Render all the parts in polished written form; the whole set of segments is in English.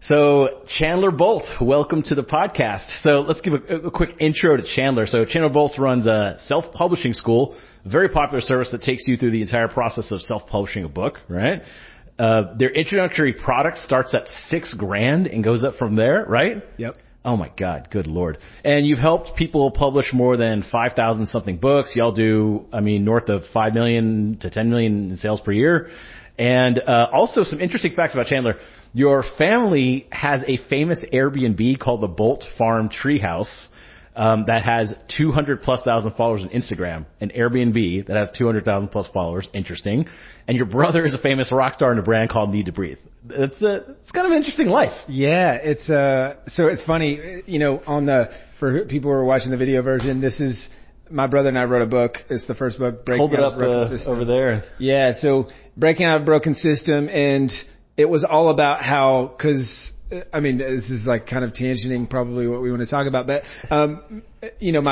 So Chandler Bolt, welcome to the podcast. So let's give a quick intro to Chandler. So Chandler Bolt runs a self-publishing school, a very popular service that takes you through the entire process of self-publishing a book, right? Their introductory product starts at $6,000 and goes up from there, right? Yep. Oh my God. Good Lord. And you've helped people publish more than 5,000 something books. Y'all do, I mean, north of 5 million to 10 million in sales per year. And also some interesting facts about Chandler. Your family has a famous Airbnb called the Bolt Farm Treehouse that has 200,000+ followers on Instagram. An Airbnb that has 200,000+ followers. Interesting. And your brother is a famous rock star in a brand called Need to Breathe. It's kind of an interesting life. Yeah, so it's funny, you know, for people who are watching the video version, this is my brother and I wrote a book. It's the first book, Breaking Out of a Broken System. Hold it up over there. Yeah, so Breaking Out of a Broken System, and it was all about how, because, I mean, this is like kind of tangenting probably what we want to talk about, but, you know,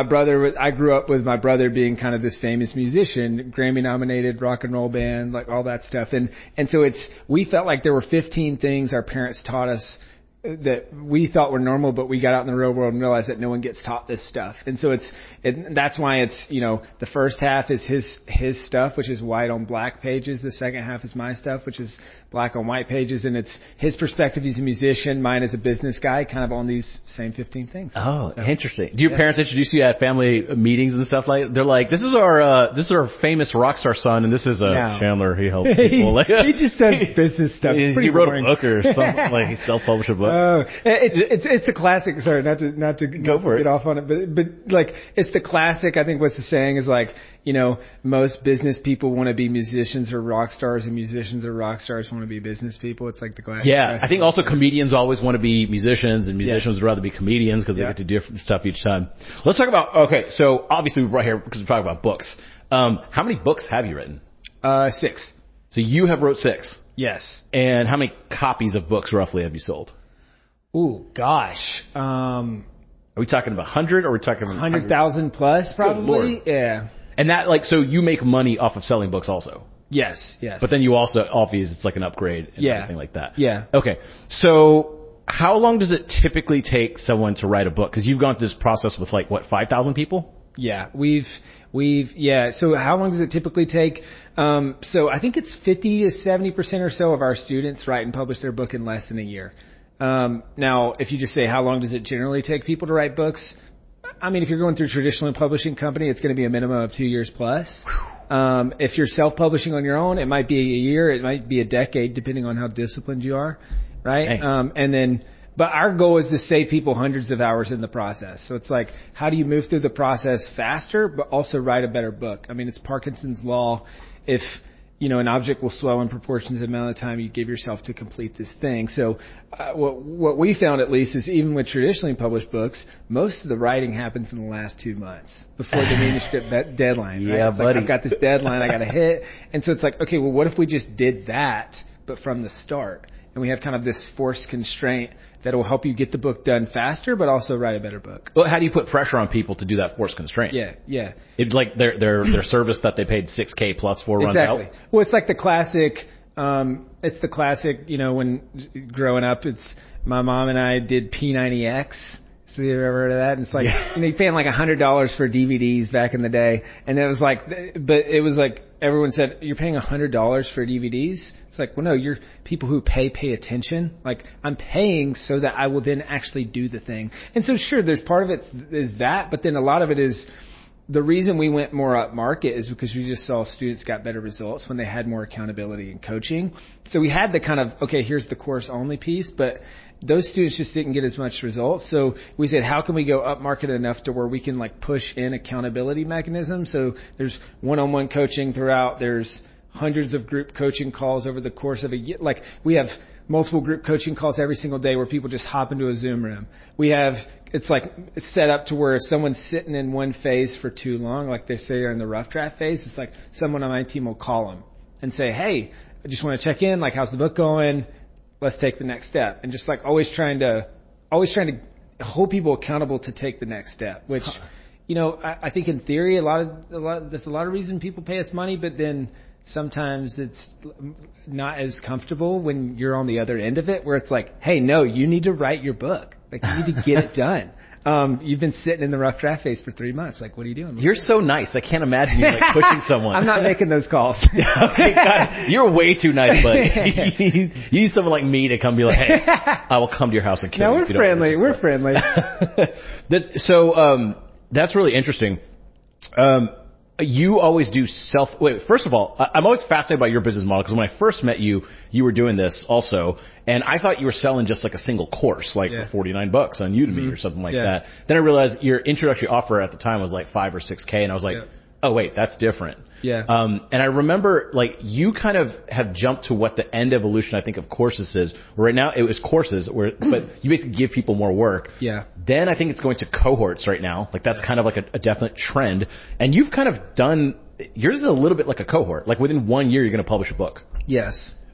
I grew up with my brother being kind of this famous musician, Grammy-nominated rock and roll band, like all that stuff. And so we felt like there were 15 things our parents taught us that we thought were normal, but we got out in the real world and realized that no one gets taught this stuff. And so that's why it's, you know, the first half is his stuff, which is white on black pages. The second half is my stuff, which is black on white pages. And it's his perspective. He's a musician. Mine is a business guy, kind of on these same 15 things. Oh, so, interesting. Do your parents introduce you at family meetings and stuff like that? They're like, this is our famous rock star son. And this is Chandler. He helps people. He just does business stuff. He wrote a book or something, like he self-published a book. Oh, it's the classic. Sorry, not to get off on it, but like it's the classic. I think what's the saying is like, you know, most business people want to be musicians or rock stars, and musicians or rock stars want to be business people. It's like the classic. Yeah, I think also comedians always want to be musicians, and musicians would rather be comedians because they get to do different stuff each time. Let's talk about So obviously we're right here because we're talking about books. How many books have you written? 6. So you have wrote 6. Yes. And how many copies of books roughly have you sold? Ooh, gosh. Are we talking about 100 or are we talking about 100,000 plus probably? Yeah. And that so you make money off of selling books also? Yes. But then you also, obviously, it's like an upgrade and everything like that. Yeah. Okay. So how long does it typically take someone to write a book? Because you've gone through this process with 5,000 people? Yeah. So how long does it typically take? So I think it's 50 to 70% or so of our students write and publish their book in less than a year. Now, if you just say how long does it generally take people to write books, I mean, if you're going through a traditional publishing company, it's going to be a minimum of 2 years plus. If you're self-publishing on your own, it might be a year, it might be a decade, depending on how disciplined you are, right? Hey. But our goal is to save people hundreds of hours in the process. So it's like, how do you move through the process faster, but also write a better book? I mean, it's Parkinson's law. If, you know, an object will swell in proportion to the amount of time you give yourself to complete this thing. So what we found, at least, is even with traditionally published books, most of the writing happens in the last 2 months before the manuscript deadline. Right? Yeah, it's buddy. I've got this deadline I got to hit. And so it's like, okay, well, what if we just did that, but from the start? And we have kind of this forced constraint that will help you get the book done faster, but also write a better book. Well, how do you put pressure on people to do that forced constraint? Yeah. It's like their service that they paid $6,000 plus for runs out. Exactly. Well, it's like the classic. It's the classic. You know, when growing up, it's my mom and I did P90X. So you ever heard of that? And it's like they paid like $100 for DVDs back in the day, and it was like, but it was like. Everyone said, you're paying $100 for DVDs? It's like, well, no, you're people who pay attention. Like, I'm paying so that I will then actually do the thing. And so, sure, there's part of it is that, but then a lot of it is the reason we went more up market is because we just saw students got better results when they had more accountability and coaching. So we had the kind of, okay, here's the course only piece, but those students just didn't get as much results. So we said, how can we go up market enough to where we can push in accountability mechanisms? So there's one-on-one coaching throughout. There's hundreds of group coaching calls over the course of a year. Like we have multiple group coaching calls every single day where people just hop into a Zoom room. We have, it's like set up to where if someone's sitting in one phase for too long, like they say they're in the rough draft phase, it's like someone on my team will call them and say, hey, I just want to check in. Like, how's the book going? Let's take the next step. And just like always trying to hold people accountable to take the next step, which, you know, I think in theory, there's a lot of reason people pay us money, but then sometimes it's not as comfortable when you're on the other end of it, where it's like, hey, no, you need to write your book. Like, you need to get it done. You've been sitting in the rough draft phase for 3 months. Like, what are you doing? You're so nice. I can't imagine you like pushing someone. I'm not making those calls. Okay, God, you're way too nice, buddy. You need someone like me to come be like, hey, I will come to your house and kill you. No, we're friendly. We're friendly. That's really interesting. You always do first of all, I'm always fascinated by your business model, because when I first met you, you were doing this also, and I thought you were selling just like a single course, like for $49 on Udemy or something like that. Then I realized your introductory offer at the time was like $5,000 or $6,000, and I was like, oh wait, that's different. And I remember, like, you kind of have jumped to what the end evolution, I think, of courses is. Right now it was courses, but you basically give people more work. Then I think it's going to cohorts right now. Like, that's kind of like a definite trend. And you've kind of done, yours is a little bit like a cohort. Like, within 1 year, you're going to publish a book.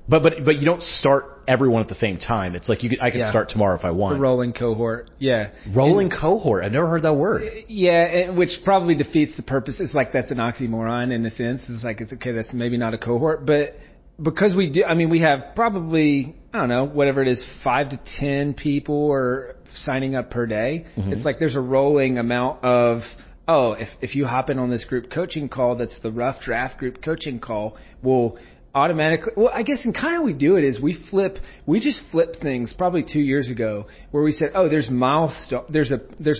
But you don't start everyone at the same time. It's like I could start tomorrow if I want. The rolling cohort. Rolling cohort. I've never heard that word. Which probably defeats the purpose. It's like, that's an oxymoron in a sense. It's like, it's okay, that's maybe not a cohort, but because we do, I mean, we have probably, I don't know, whatever it is, 5 to 10 people are signing up per day. It's like there's a rolling amount of, if you hop in on this group coaching call, that's the rough draft group coaching call, we'll automatically, well, I guess in kind of how we do it is we just flip things probably 2 years ago, where we said, there's milestone, there's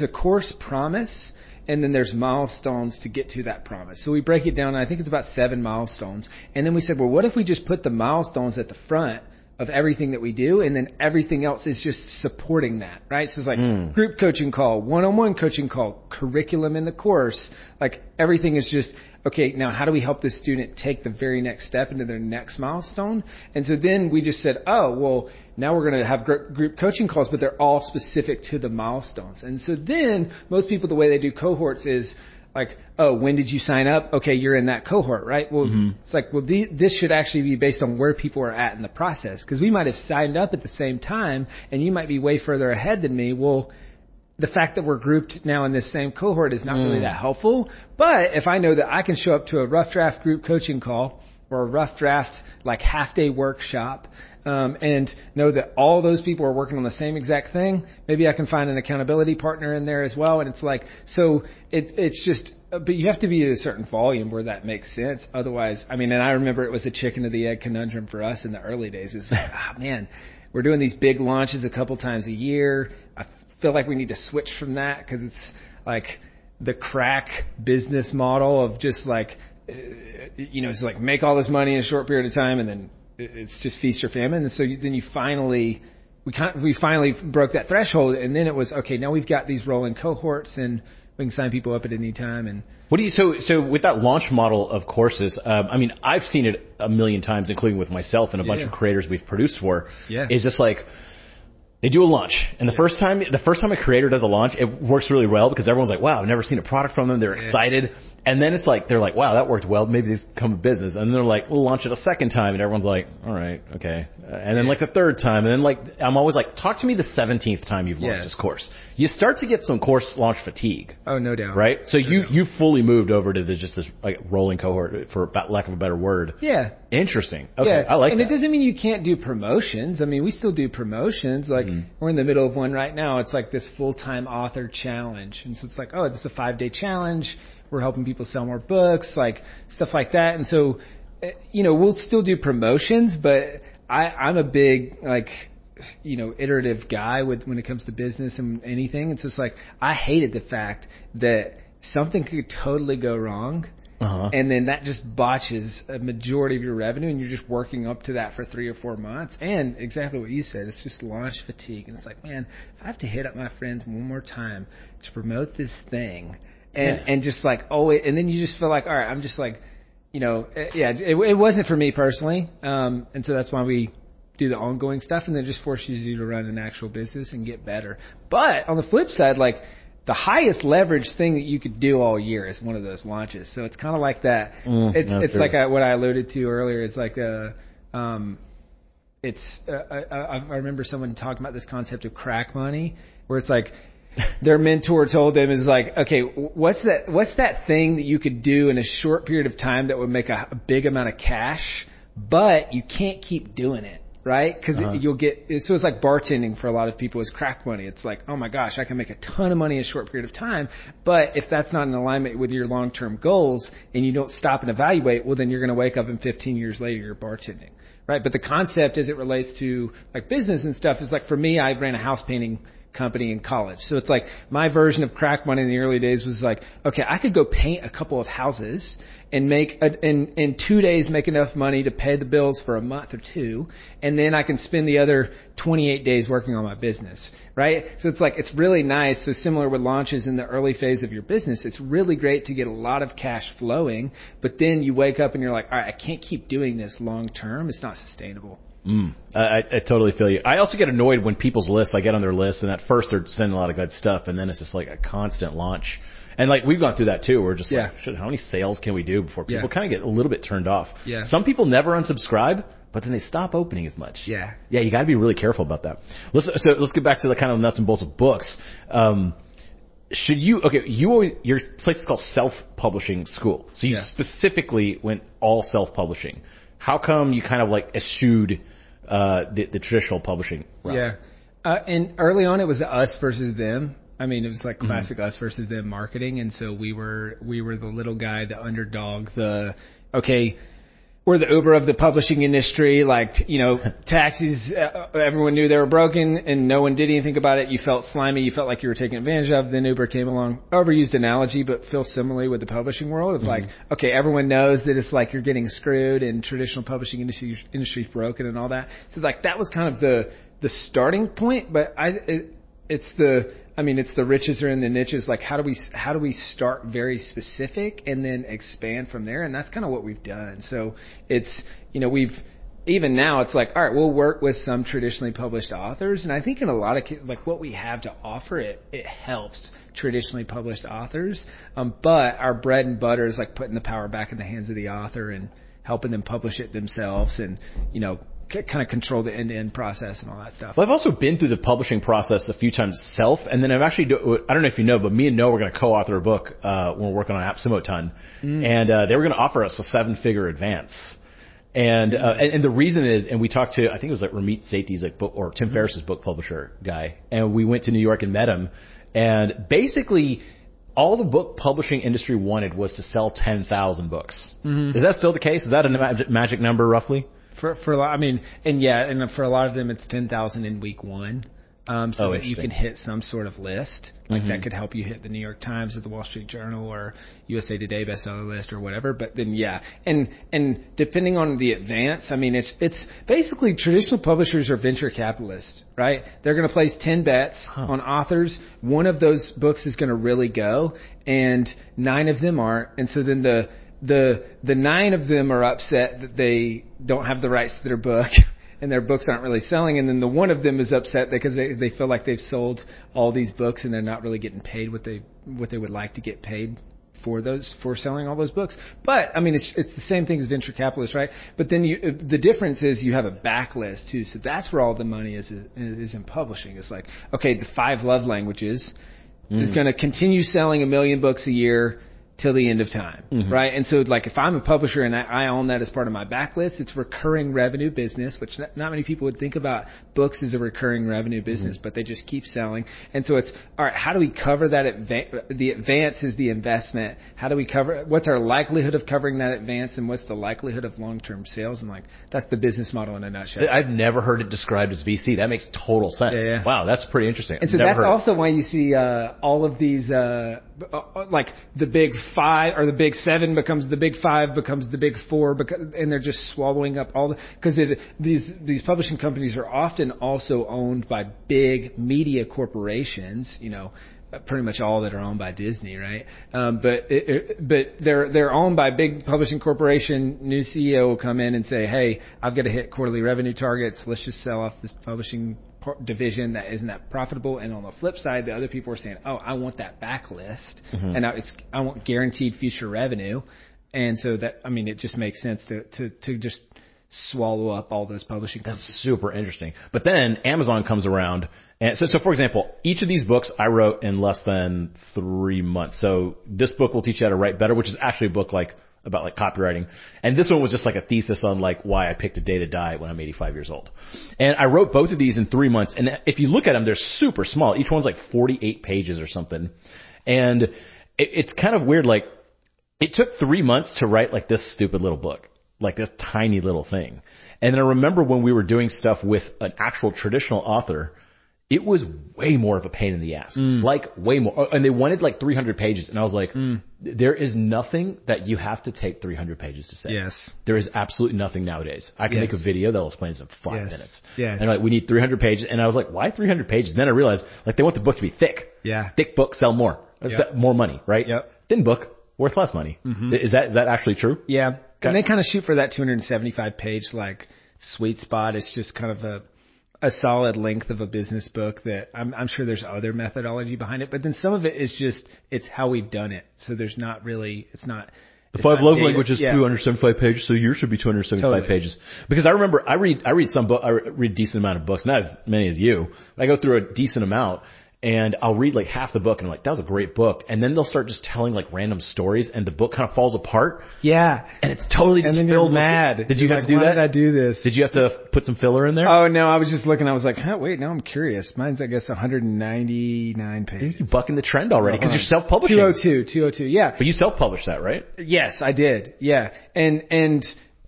a course promise, and then there's milestones to get to that promise. So we break it down, and I think it's about 7 milestones. And then we said, well, what if we just put the milestones at the front of everything that we do, and then everything else is just supporting that, right? So it's like group coaching call, one-on-one coaching call, curriculum in the course, like everything is just, okay, now how do we help this student take the very next step into their next milestone? And so then we just said, now we're going to have group coaching calls, but they're all specific to the milestones. And so then most people, the way they do cohorts is like, when did you sign up? Okay, you're in that cohort, right? Well, it's like, this should actually be based on where people are at in the process, because we might have signed up at the same time and you might be way further ahead than me. Well, the fact that we're grouped now in this same cohort is not really that helpful. But if I know that I can show up to a rough draft group coaching call or a rough draft, like, half day workshop, and know that all those people are working on the same exact thing, maybe I can find an accountability partner in there as well. And it's like, so it's just, but you have to be at a certain volume where that makes sense. Otherwise, I mean, and I remember it was a chicken or the egg conundrum for us in the early days. It's like, we're doing these big launches a couple times a year. I feel like we need to switch from that, because it's like the crack business model of just like, it's like make all this money in a short period of time, and then it's just feast or famine. And so we finally broke that threshold, and then it was, okay, now we've got these rolling cohorts, and we can sign people up at any time. And what do you, so with that launch model of courses, I mean, I've seen it a million times, including with myself and a bunch of creators we've produced for, is just like, they do a launch, and the first time a creator does a launch, it works really well, because everyone's like, wow, I've never seen a product from them. They're excited. And then it's like, they're like, wow, that worked well. Maybe this become a business. And they're like, we'll launch it a second time. And everyone's like, all right, okay. And then like the third time. And then like, I'm always like, talk to me the 17th time you've launched this course. You start to get some course launch fatigue. Oh, no doubt. Right? So you fully moved over to just this like rolling cohort, for lack of a better word. Yeah. Interesting. Okay. Yeah. I like that. And it doesn't mean you can't do promotions. I mean, we still do promotions. Like we're in the middle of one right now. It's like this full-time author challenge. And so it's like, it's a 5-day challenge. We're helping people sell more books, like stuff like that. And so, we'll still do promotions, but I'm a big, like, iterative guy when it comes to business and anything. It's just like, I hated the fact that something could totally go wrong. And then that just botches a majority of your revenue, and you're just working up to that for 3 or 4 months. And exactly what you said, it's just launch fatigue. And it's like, man, if I have to hit up my friends one more time to promote this thing, and just like, and then you just feel like, all right, I'm just like, it wasn't for me personally. And so that's why we do the ongoing stuff, and then just forces you to run an actual business and get better. But on the flip side, like, the highest leverage thing that you could do all year is one of those launches. So it's kind of like that. It's true. Like what I alluded to earlier. It's like, I remember someone talking about this concept of crack money, where it's like, their mentor told them is like, okay, what's that thing that you could do in a short period of time that would make a big amount of cash, but you can't keep doing it, right? Because you'll get, so it's like bartending for a lot of people is crack money. It's like, oh my gosh, I can make a ton of money in a short period of time, but if that's not in alignment with your long-term goals and you don't stop and evaluate, well, then you're going to wake up and 15 years later you're bartending, right? But the concept as it relates to like business and stuff is like, for me, I ran a house painting company in college. So it's like my version of crack money in the early days was like, okay, I could go paint a couple of houses and make in 2 days make enough money to pay the bills for a month or two, and then I can spend the other 28 days working on my business, right? So it's like, it's really nice. So similar with launches in the early phase of your business, it's really great to get a lot of cash flowing, but then you wake up and you're like, all right, I can't keep doing this long term. It's not sustainable. I totally feel you. I also get annoyed when people's lists, I get on their list, and at first they're sending a lot of good stuff, and then it's just like a constant launch. And like, we've gone through that too. We're just like, shit, how many sales can we do before people kind of get a little bit turned off? Yeah. Some people never unsubscribe, but then they stop opening as much. Yeah. Yeah, you gotta be really careful about that. Let's get back to the kind of nuts and bolts of books. Your place is called Self-Publishing School. So you specifically went all self-publishing. How come you kind of like eschewed the traditional publishing route? Yeah. And early on it was us versus them. I mean, it was like classic us versus them marketing. And so we were the little guy, the underdog, we're the Uber of the publishing industry. Like, you know, taxis, everyone knew they were broken and no one did anything about it. You felt slimy. You felt like you were taken advantage of. Then Uber came along. Overused analogy, but feels similarly with the publishing world. It's like, okay, everyone knows that it's like you're getting screwed and traditional publishing industry's broken and all that. So like that was kind of the starting point, but it's the riches are in the niches. Like, how do we start very specific and then expand from there? And that's kind of what we've done. So it's, you know, even now it's like, all right, we'll work with some traditionally published authors. And I think in a lot of cases, like what we have to offer, it helps traditionally published authors. But our bread and butter is like putting the power back in the hands of the author and helping them publish it themselves and, you know, kind of control the end-to-end process and all that stuff. Well, I've also been through the publishing process a few times self, and then I've actually, I don't know if you know, but me and Noah were going to co-author a book when we're working on AppSumoTon, and they were going to offer us a seven-figure advance. And the reason is, and we talked to, I think it was like Ramit Sethi's like book, or Tim Ferriss's book publisher guy, and we went to New York and met him, and basically all the book publishing industry wanted was to sell 10,000 books. Is that still the case? Is that a magic number roughly? For for a lot of them, it's 10,000 in week one, so that you can hit some sort of list. Like that could help you hit the New York Times or the Wall Street Journal or USA Today bestseller list or whatever. But then, and depending on the advance, I mean, it's basically traditional publishers are venture capitalists, right? They're going to place 10 bets on authors. One of those books is going to really go, and 9 of them aren't. And so then the 9 of them are upset that they don't have the rights to their book and their books aren't really selling. And then the one of them is upset because they feel like they've sold all these books and they're not really getting paid what they would like to get paid for selling all those books. But I mean, it's the same thing as venture capitalists, right? But then the difference is you have a backlist too. So that's where all the money is in publishing. It's like, okay, the 5 love languages is going to continue selling 1 million books a year till the end of time, right? And so like if I'm a publisher and I own that as part of my backlist, it's recurring revenue business, which not many people would think about books as a recurring revenue business, but they just keep selling. And so it's, all right, how do we cover that the advance is the investment. How do we cover, what's our likelihood of covering that advance and what's the likelihood of long-term sales? And like, that's the business model in a nutshell. I've never heard it described as VC. That makes total sense. Yeah. Wow, that's pretty interesting. And so that's also why you see all of these, like the big 5 or the big 7 becomes the big 5 becomes the big 4, and they're just swallowing up all because these publishing companies are often also owned by big media corporations, you know, pretty much all that are owned by Disney, right? But they're owned by big publishing corporation. New CEO will come in and say, hey, I've got to hit quarterly revenue targets. Let's just sell off this publishing division that isn't that profitable. And on the flip side, the other people are saying, oh, I want that backlist and I want guaranteed future revenue. And so that, I mean, it just makes sense to just swallow up all those publishing companies. That's super interesting. But then Amazon comes around. And so for example, each of these books I wrote in less than 3 months. So this book will teach you how to write better, which is actually a book like about like copywriting. And this one was just like a thesis on like why I picked a day to die when I'm 85 years old. And I wrote both of these in 3 months. And if you look at them, they're super small. Each one's like 48 pages or something. And it's kind of weird. Like it took 3 months to write like this stupid little book, like this tiny little thing. And then I remember when we were doing stuff with an actual traditional author, it was way more of a pain in the ass, like way more. And they wanted like 300 pages. And I was like, there is nothing that you have to take 300 pages to say. Yes. There is absolutely nothing nowadays. I can make a video that'll explain this in 5 minutes. Yes. And like, we need 300 pages. And I was like, why 300 pages? And then I realized like they want the book to be thick. Yeah. Thick books sell more. Yep. More money, right? Yep. Thin book, worth less money. Mm-hmm. Is that actually true? Yeah. And they kind of shoot for that 275 page, like sweet spot. It's just kind of a solid length of a business book that I'm sure there's other methodology behind it, but then some of it is just, it's how we've done it. So there's not really, it's not. The Five Love Languages, 275 pages. So yours should be 275 pages. Because I remember I read some book, I read a decent amount of books, not as many as you, but I go through a decent amount. And I'll read like half the book and I'm like, that was a great book. And then they'll start just telling like random stories and the book kind of falls apart. Yeah. And it's totally just filled with mad. Did you guys do that? Why did I do this? Did you have to put some filler in there? Oh no, I was just looking. I was like, huh, wait, now I'm curious. Mine's, I guess, 199 pages. Dude, you're bucking the trend already because you're self-publishing. 202, yeah. But you self-published that, right? Yes, I did. Yeah. And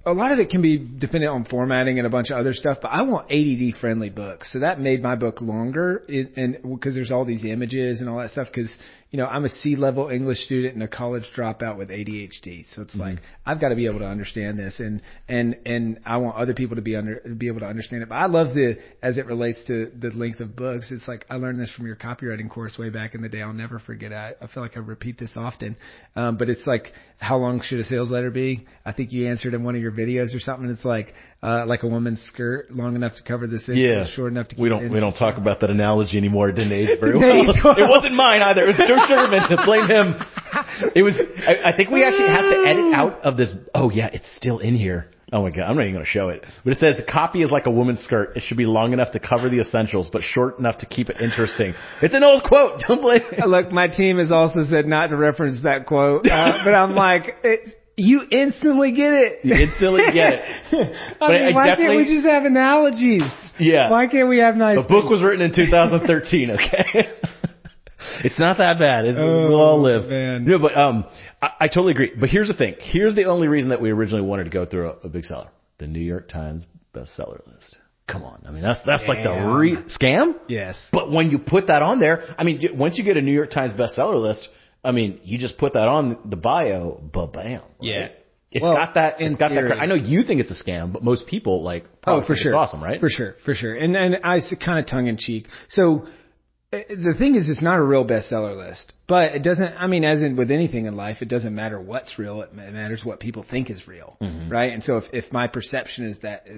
a lot of it can be dependent on formatting and a bunch of other stuff, but I want ADD friendly books. So that made my book longer and because there's all these images and all that stuff. Cause you know, I'm a C-level English student and a college dropout with ADHD. So it's like, I've got to be able to understand this and I want other people to be able to understand it. But I love as it relates to the length of books, it's like, I learned this from your copywriting course way back in the day. I'll never forget it. I feel like I repeat this often. But it's like, how long should a sales letter be? I think you answered in one of your videos or something. It's like a woman's skirt, long enough to cover the city, short enough to keep we don't talk about that analogy anymore. It didn't age very well. It wasn't mine either. It was Dirk Sherman. Blame him. It was. I think we actually have to edit out of this. Oh yeah, it's still in here. Oh my God, I'm not even going to show it. But it says, copy is like a woman's skirt. It should be long enough to cover the essentials, but short enough to keep it interesting. It's an old quote. Don't blame me. Look, my team has also said not to reference that quote, but I'm like, you instantly get it. You instantly get it. I mean, why can't we just have analogies? Yeah. Why can't we have nice things? Book was written in 2013, okay? It's not that bad. We'll all live. Man. No, but I totally agree. But here's the thing. Here's the only reason that we originally wanted to go through a big seller. The New York Times bestseller list. Come on. I mean, that's like the scam? Yes. But when you put that on there, I mean, once you get a New York Times bestseller list, I mean, you just put that on the bio, ba-bam. Right? Yeah. It's got that. I know you think it's a scam, but most people like, for sure. It's awesome, right? For sure. And I kind of tongue in cheek. So the thing is, it's not a real bestseller list, but it doesn't, I mean, as in with anything in life, it doesn't matter what's real. It matters what people think is real. Mm-hmm. Right. And so if my perception is that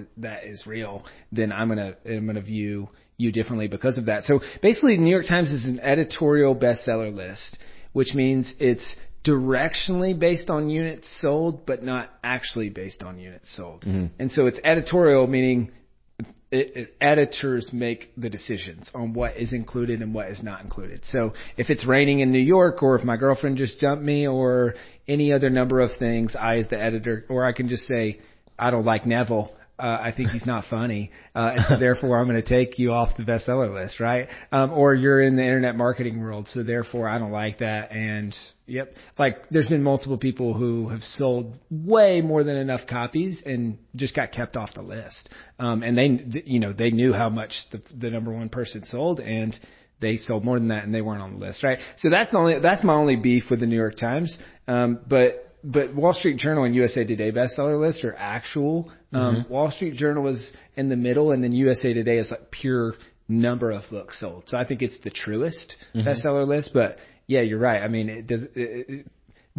is real, then I'm going to view you differently because of that. So basically the New York Times is an editorial bestseller list, which means it's directionally based on units sold, but not actually based on units sold. Mm-hmm. And so it's editorial, meaning editors make the decisions on what is included and what is not included. So if it's raining in New York, or if my girlfriend just dumped me, or any other number of things, I as the editor, or I can just say, I don't like Neville. I think he's not funny. And so therefore I'm going to take you off the bestseller list, right? Or you're in the internet marketing world. So therefore I don't like that. And yep, like there's been multiple people who have sold way more than enough copies and just got kept off the list. And they knew how much the number one person sold, and they sold more than that and they weren't on the list, right? So that's my only beef with the New York Times. But Wall Street Journal and USA Today bestseller lists are actual. Wall Street Journal is in the middle, and then USA Today is like pure number of books sold. So I think it's the truest bestseller list. But yeah, you're right. I mean,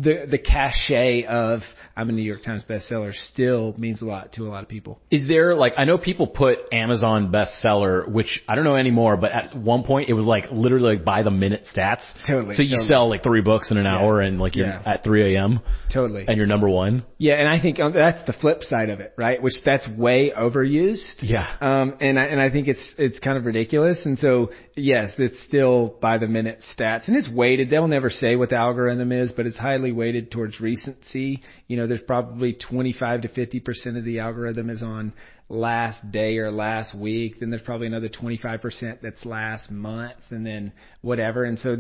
the cachet of I'm a New York Times bestseller still means a lot to a lot of people. Is there, like, I know people put Amazon bestseller, which I don't know anymore, but at one point it was like literally like by the minute stats. Totally. So you sell like 3 books in an hour and like you're at 3 a.m. Totally. And you're number one. Yeah. And I think that's the flip side of it, right? Which that's way overused. Yeah. And I think it's kind of ridiculous. And so yes, it's still by the minute stats and it's weighted. They'll never say what the algorithm is, but it's highly weighted towards recency. You know, there's probably 25 to 50% of the algorithm is on last day or last week. Then there's probably another 25% that's last month and then whatever. And so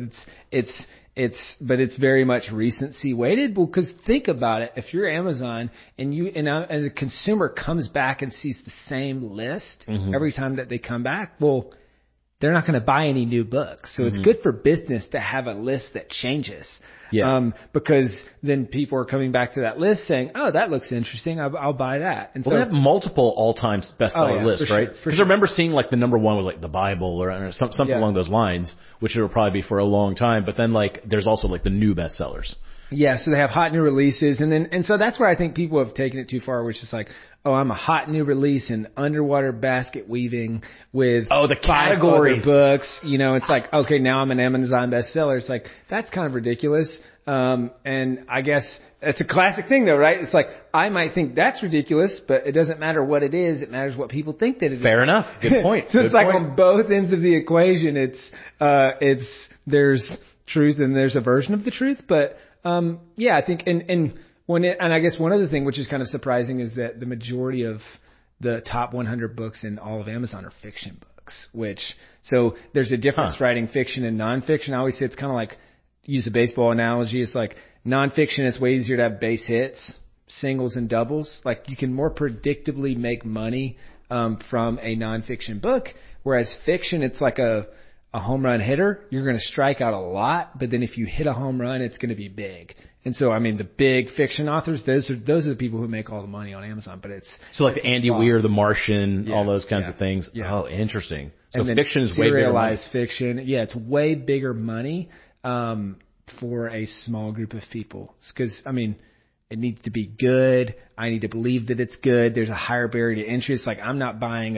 it's very much recency weighted, because think about it. If you're Amazon and the consumer comes back and sees the same list every time that they come back, well, they're not going to buy any new books. So it's good for business to have a list that changes. Yeah. Because then people are coming back to that list saying, "Oh, that looks interesting. I'll buy that." And so they have multiple all-time bestseller lists, for right? Because I remember seeing like the number one was like the Bible or something along those lines, which it will probably be for a long time. But then like there's also like the new bestsellers. Yeah. So they have hot new releases, and so that's where I think people have taken it too far, which is like, oh, I'm a hot new release in underwater basket weaving with the category books. You know, it's like, okay, now I'm an Amazon bestseller. It's like, that's kind of ridiculous. And I guess it's a classic thing though, right? It's like, I might think that's ridiculous, but it doesn't matter what it is. It matters what people think that it is. Fair enough. Good point. So it's like on both ends of the equation, there's truth and there's a version of the truth. But, I think, and I guess one other thing which is kind of surprising is that the majority of the top 100 books in all of Amazon are fiction books, so there's a difference writing fiction and nonfiction. I always say it's kind of like, use a baseball analogy. It's like nonfiction, it's way easier to have base hits, singles and doubles. Like you can more predictably make money from a nonfiction book, whereas fiction, it's like a home run hitter. You're going to strike out a lot, but then if you hit a home run, it's going to be big. And so, I mean, the big fiction authors, those are the people who make all the money on Amazon, but it's... So like the Andy Weir, The Martian, all those kinds of things. Yeah. Oh, interesting. So fiction is way bigger. Serialized fiction. Yeah, it's way bigger money, for a small group of people. Because, I mean, it needs to be good. I need to believe that it's good. There's a higher barrier to entry. It's like, I'm not buying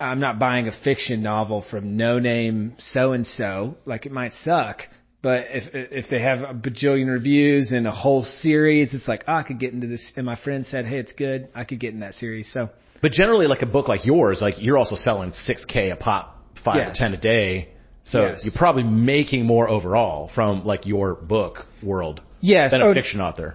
a fiction novel from no name so-and-so. Like it might suck. But if they have a bajillion reviews and a whole series, it's like, I could get into this. And my friend said, hey, it's good. I could get in that series. So, but generally like a book like yours, like you're also selling $6,000 a pop, 5 or 10 a day. So you're probably making more overall from like your book world than a fiction author.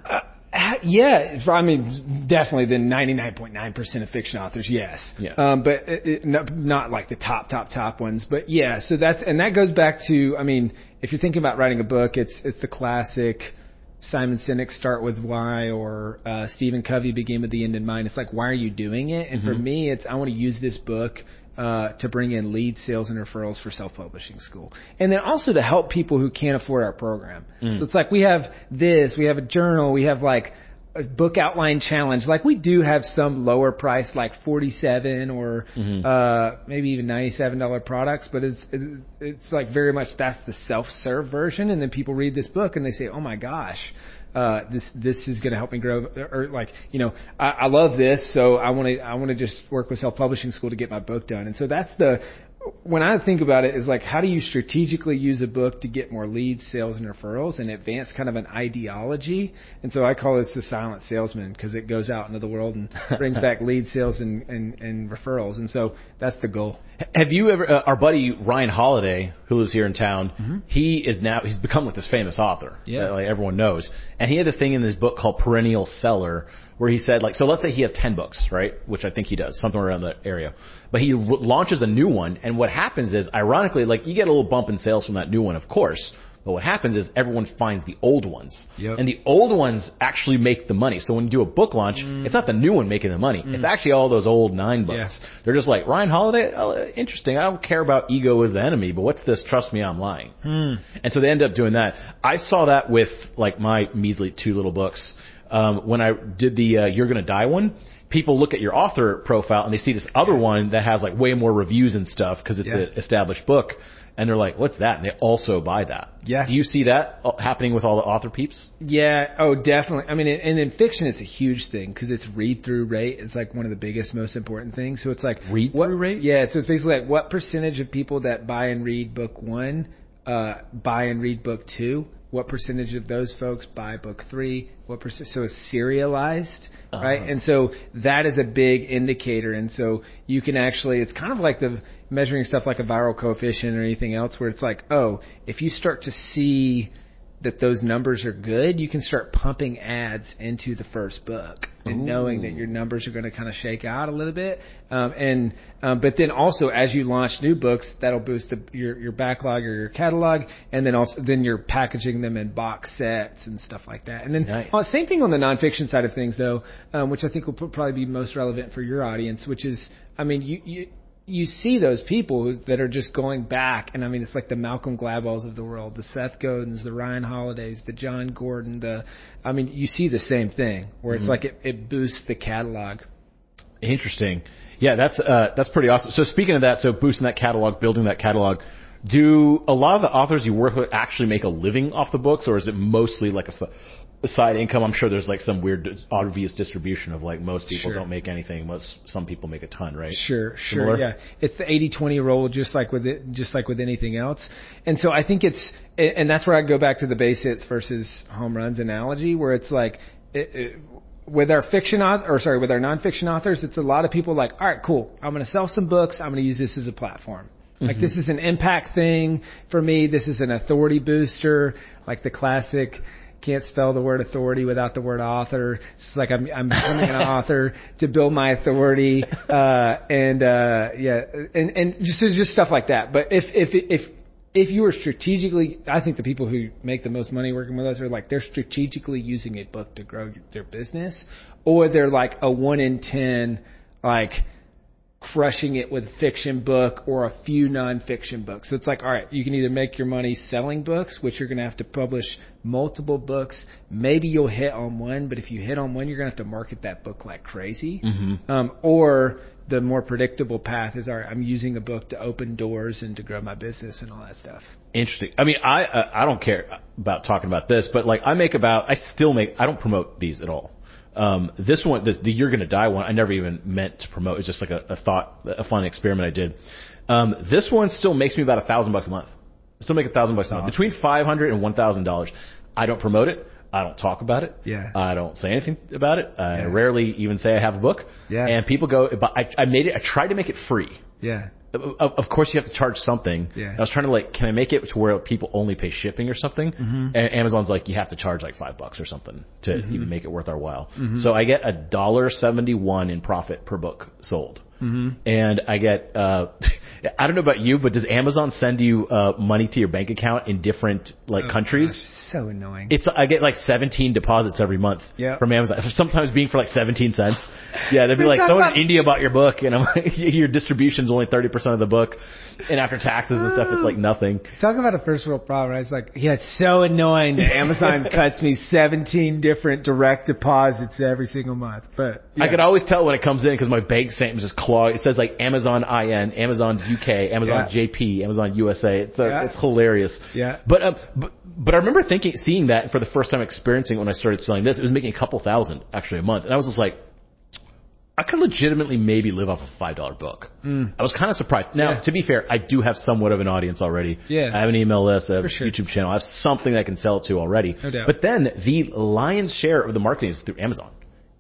Yeah. I mean, definitely the 99.9% of fiction authors. Yes. Yeah. But not like the top ones, but yeah. So that goes back to, I mean, if you're thinking about writing a book, it's the classic Simon Sinek Start With Why or, Stephen Covey Begin With The End In Mind. It's like, why are you doing it? And for me, I want to use this book, to bring in lead sales and referrals for Self-Publishing School. And then also to help people who can't afford our program. So it's like, we have this, we have a journal, we have like a book outline challenge. Like we do have some lower price, like $47 or, maybe even $97 products, but it's like very much that's the self-serve version. And then people read this book and they say, oh my gosh, this is going to help me grow, or like, you know, I love this. So I want to just work with Self-Publishing School to get my book done. And so that's when I think about it is like, how do you strategically use a book to get more leads, sales, and referrals and advance kind of an ideology? And so I call this the silent salesman, because it goes out into the world and brings back lead, sales, and referrals. And so that's the goal. Have you ever, our buddy Ryan Holiday, who lives here in town, he's become like this famous author that like everyone knows. And he had this thing in this book called Perennial Seller, where he said, like, so let's say he has 10 books, right? Which I think he does, something around that area. But he launches a new one, and what happens is, ironically, like, you get a little bump in sales from that new one, of course. But what happens is everyone finds the old ones. Yep. And the old ones actually make the money. So when you do a book launch, it's not the new one making the money. It's actually all those old 9 books. Yeah. They're just like, Ryan Holiday, interesting. I don't care about Ego Is the Enemy, but what's this Trust Me, I'm Lying? And so they end up doing that. I saw that with, like, my measly 2 little books. When I did the You're Gonna Die one, people look at your author profile and they see this other one that has like way more reviews and stuff because it's an established book. And they're like, what's that? And they also buy that. Yeah. Do you see that happening with all the author peeps? Yeah. Oh, definitely. I mean, and in fiction, it's a huge thing because it's read-through rate. It's like one of the biggest, most important things. So it's like read-through rate. Yeah. So it's basically like what percentage of people that buy and read book one, buy and read book two. What percentage of those folks buy book three? So it's serialized, right? And so that is a big indicator. And so you can actually, it's kind of like the measuring stuff like a viral coefficient or anything else where it's like, oh, if you start to see that those numbers are good, you can start pumping ads into the first book and knowing that your numbers are going to kind of shake out a little bit. But then also as you launch new books, that'll boost your backlog or your catalog. And then also, then you're packaging them in box sets and stuff like that. And then same thing on the nonfiction side of things though, which I think will probably be most relevant for your audience, which is, I mean, you see those people that are just going back. And I mean, it's like the Malcolm Gladwells of the world, the Seth Godins, the Ryan Holidays, the John Gordon, you see the same thing where it's like it boosts the catalog. Interesting. Yeah, that's pretty awesome. So speaking of that, so boosting that catalog, building that catalog, do a lot of the authors you work with actually make a living off the books, or is it mostly like a side income? I'm sure there's like some weird obvious distribution of like most people don't make anything. Some people make a ton, right? Sure. Yeah. It's the 80-20 rule, just like with anything else. And so I think and that's where I go back to the base hits versus home runs analogy, where it's like, with our nonfiction authors, it's a lot of people like, all right, cool. I'm going to sell some books. I'm going to use this as a platform. Like this is an impact thing for me. This is an authority booster, like the classic, can't spell the word authority without the word author. It's like I'm becoming an author to build my authority, and just stuff like that. But if you are strategically, I think the people who make the most money working with us are like they're strategically using a book to grow their business, or they're like a 1 in 10 like crushing it with fiction book or a few nonfiction books. So it's like, all right, you can either make your money selling books, which you're going to have to publish multiple books. Maybe you'll hit on one, but if you hit on one, you're going to have to market that book like crazy. Or the more predictable path is, all right, I'm using a book to open doors and to grow my business and all that stuff. Interesting. I mean, I don't care about talking about this, but like I don't promote these at all. This one, the You're Gonna Die one, I never even meant to promote. It's just like a fun experiment I did. This one still makes me about $1,000 a month. I still make $1,000 a month. Between $500 and $1,000. I don't promote it. I don't talk about it. Yeah. I don't say anything about it. I rarely even say I have a book. Yeah. And people go, but I made it, I tried to make it free. Yeah. Of course you have to charge something. Yeah. I was trying to like, can I make it to where people only pay shipping or something? And Amazon's like, you have to charge like $5 or something to even make it worth our while. So I get $1.71 in profit per book sold. And I get, I don't know about you, but does Amazon send you, money to your bank account in different, like, countries? Gosh, so annoying. I get like 17 deposits every month from Amazon, sometimes being for like 17 cents. Yeah, they'd be like, someone in India bought your book, and I'm like, your distribution's only 30% of the book. And after taxes and stuff, it's like nothing. Talking about a first world problem, right? It's like, yeah, it's so annoying that Amazon cuts me 17 different direct deposits every single month. But I could always tell when it comes in because my bank statement is just it says like Amazon IN, Amazon UK, Amazon JP, Amazon USA. It's hilarious. Yeah. But I remember seeing that for the first time, experiencing it when I started selling this. It was making a couple thousand actually a month, and I was just like, I could legitimately maybe live off a $5 book. I was kind of surprised. Now, to be fair, I do have somewhat of an audience already. Yeah. I have an email list, I have a YouTube channel, I have something that I can sell it to already. No doubt. But then the lion's share of the marketing is through Amazon.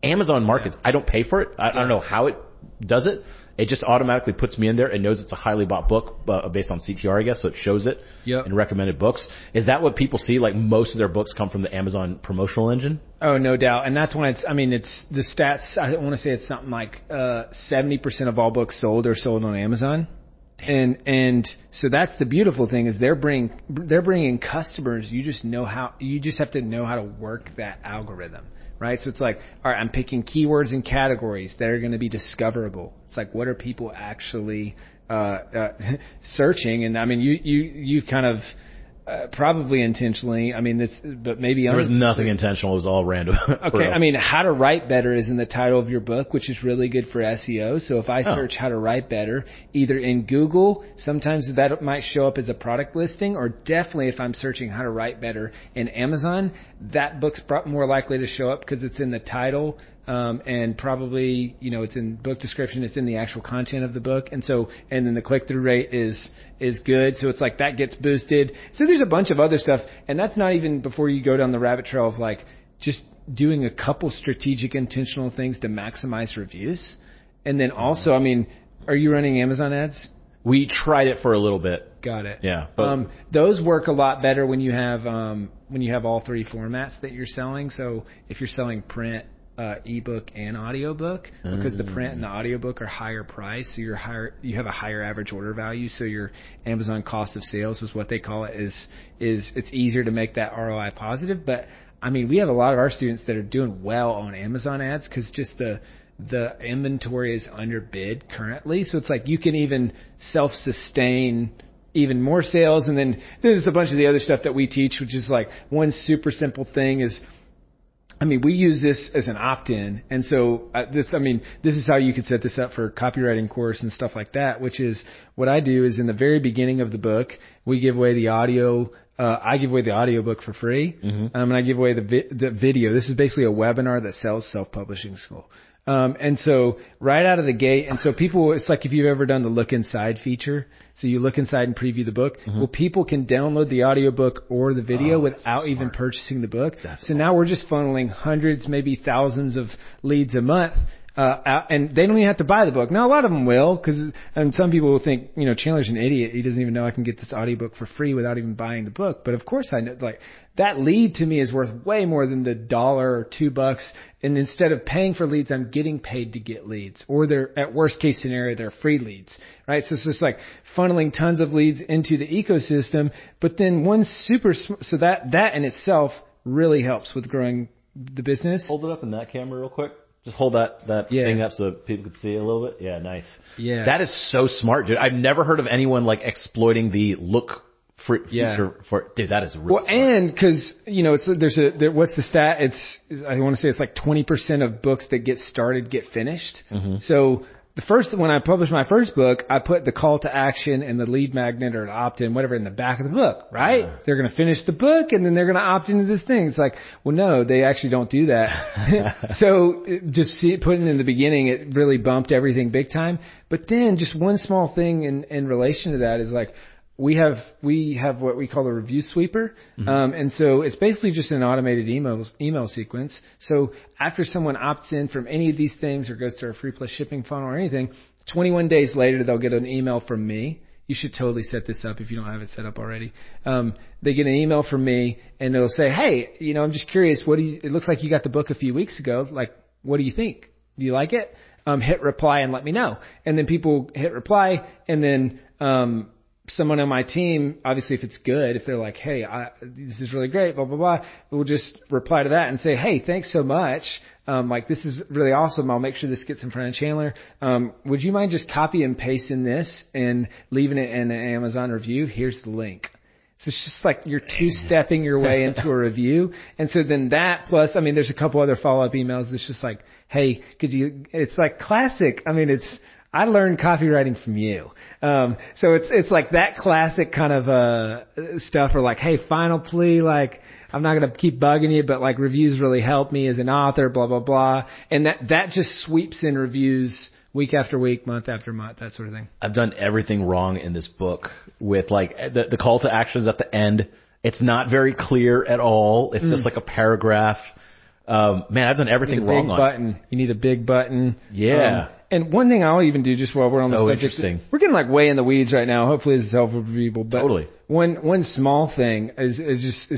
Amazon markets. I don't pay for it. I don't know how it does it. It just automatically puts me in there. It knows it's a highly bought book based on CTR, I guess, so it shows it in recommended books. Is that what people see? Like most of their books come from the Amazon promotional engine? Oh, no doubt. And that's when it's the stats. I want to say it's something like 70% of all books sold are sold on Amazon. And so that's the beautiful thing is they're bringing customers. You just have to know how to work that algorithm. Right? So it's like, all right, I'm picking keywords and categories that are going to be discoverable. It's like, what are people actually searching? And I mean, you kind of Probably intentionally. I mean, but maybe there was nothing intentional. It was all random. Okay. I mean, How to Write Better is in the title of your book, which is really good for SEO. So if I search How to Write Better, either in Google, sometimes that might show up as a product listing, or definitely if I'm searching How to Write Better in Amazon, that book's more likely to show up because it's in the title. And probably, it's in book description, it's in the actual content of the book. And then the click-through rate is good. So it's like that gets boosted. So there's a bunch of other stuff. And that's not even before you go down the rabbit trail of like just doing a couple strategic intentional things to maximize reviews. And then also, I mean, are you running Amazon ads? We tried it for a little bit. Got it. Yeah. But those work a lot better when you have all three formats that you're selling. So if you're selling print, ebook and audiobook, because the print and the audiobook are higher price, so you have a higher average order value, so your Amazon cost of sales is what they call it, is it's easier to make that ROI positive. But I mean, we have a lot of our students that are doing well on Amazon ads because just the inventory is underbid currently, so it's like you can even self-sustain even more sales. And then there's a bunch of the other stuff that we teach, which is like one super simple thing is, I mean, we use this as an opt-in. And so this is how you could set this up for a copywriting course and stuff like that, which is what I do is in the very beginning of the book, we give away the audio. I give away the audiobook for free. And I give away the video. This is basically a webinar that sells Self-Publishing School. And so right out of the gate, and so people, it's like if you've ever done the look inside feature, so you look inside and preview the book, well, people can download the audiobook or the video without even purchasing the book. Now we're just funneling hundreds, maybe thousands of leads a month. And they don't even have to buy the book. Now, a lot of them will, because some people will think, Chandler's an idiot. He doesn't even know I can get this audiobook for free without even buying the book. But of course I know, like, that lead to me is worth way more than the dollar or $2. And instead of paying for leads, I'm getting paid to get leads, or they're, at worst case scenario, they're free leads, right? So it's just like funneling tons of leads into the ecosystem. But then so that in itself really helps with growing the business. Hold it up in that camera real quick. Just hold that thing up so people can see it a little bit. Yeah, nice. Yeah. That is so smart, dude. I've never heard of anyone like exploiting the look for feature for, dude, that is really smart. And because, what's the stat? I want to say it's like 20% of books that get started get finished. So when I published my first book, I put the call to action and the lead magnet or an opt-in, whatever, in the back of the book, right? So they're going to finish the book and then they're going to opt into this thing. It's like, well, no, they actually don't do that. So just putting it in the beginning, it really bumped everything big time. But then just one small thing in relation to that is like, we have what we call a review sweeper. And so it's basically just an automated email sequence. So after someone opts in from any of these things or goes to our free plus shipping funnel or anything, 21 days later, they'll get an email from me. You should totally set this up if you don't have it set up already. They get an email from me and it'll say, hey, I'm just curious. It looks like you got the book a few weeks ago. Like, what do you think? Do you like it? Hit reply and let me know. And then people hit reply, and then, someone on my team, obviously if it's good, if they're like, hey, this is really great, blah, blah, blah, we'll just reply to that and say, hey, thanks so much. This is really awesome. I'll make sure this gets in front of Chandler. Would you mind just copy and pasting this and leaving it in an Amazon review? Here's the link. So it's just like you're two-stepping your way into a review. And so then that plus, there's a couple other follow-up emails. It's just like, hey, it's like classic. I learned copywriting from you. So it's like that classic kind of, stuff, or like, hey, final plea, like, I'm not going to keep bugging you, but like reviews really help me as an author, blah, blah, blah. And that just sweeps in reviews week after week, month after month, that sort of thing. I've done everything wrong in this book with like the call to actions at the end. It's not very clear at all. It's just like a paragraph. I've done everything wrong on it. You need a big button. Yeah. And one thing I'll even do just while we're on the subject. We're getting like way in the weeds right now. Hopefully this is helpful for people. But totally. One small thing is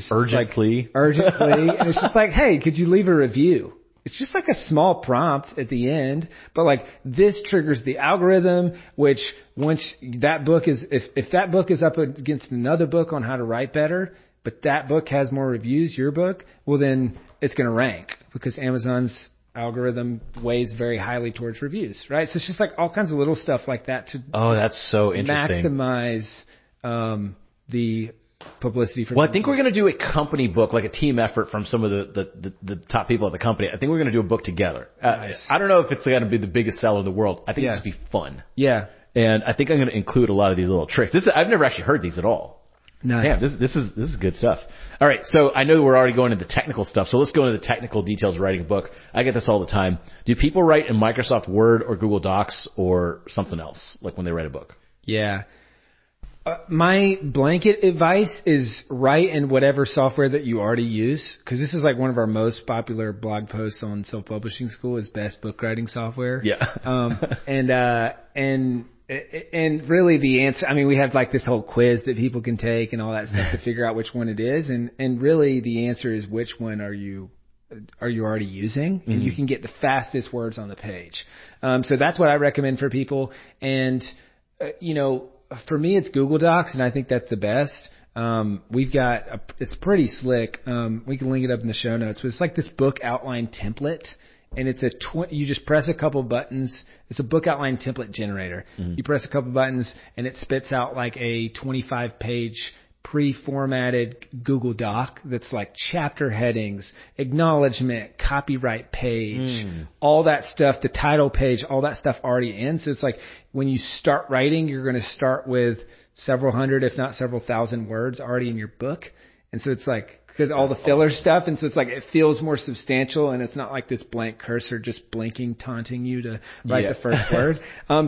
urgent plea. And it's just like, hey, could you leave a review? It's just like a small prompt at the end, but like this triggers the algorithm, which once that book is, if that book is up against another book on how to write better, but that book has more reviews, your book, well then it's going to rank because Amazon's algorithm weighs very highly towards reviews, right? So it's just like all kinds of little stuff like that to maximize the publicity for. Well, I think we're going to do a company book, like a team effort from some of the top people at the company. I think we're going to do a book together. Nice. I don't know if it's going to be the biggest seller in the world. I think it's going to be fun. Yeah. And I think I'm going to include a lot of these little tricks. I've never actually heard these at all. Nice. Yeah, this is good stuff. All right, so I know we're already going into the technical stuff, so let's go into the technical details of writing a book. I get this all the time. Do people write in Microsoft Word or Google Docs or something else, like when they write a book? Yeah. My blanket advice is write in whatever software that you already use, because this is like one of our most popular blog posts on Self-Publishing School is best book writing software. Yeah. And really the answer, I mean, we have like this whole quiz that people can take and all that stuff to figure out which one it is. And really the answer is which one are you already using? Mm-hmm. And you can get the fastest words on the page. So that's what I recommend for people. And, for me, it's Google Docs, and I think that's the best. We've got it's pretty slick. We can link it up in the show notes, but it's like this book outline template, and it's you just press a couple buttons. It's a book outline template generator. Mm-hmm. You press a couple buttons, and it spits out like a 25-page pre-formatted Google Doc that's like chapter headings, acknowledgement, copyright page, all that stuff, the title page, all that stuff already in. So it's like when you start writing, you're going to start with several hundred, if not several thousand words already in your book. And so it's like, because all the filler stuff. And so it's like, it feels more substantial, and it's not like this blank cursor just blinking, taunting you to write the first word.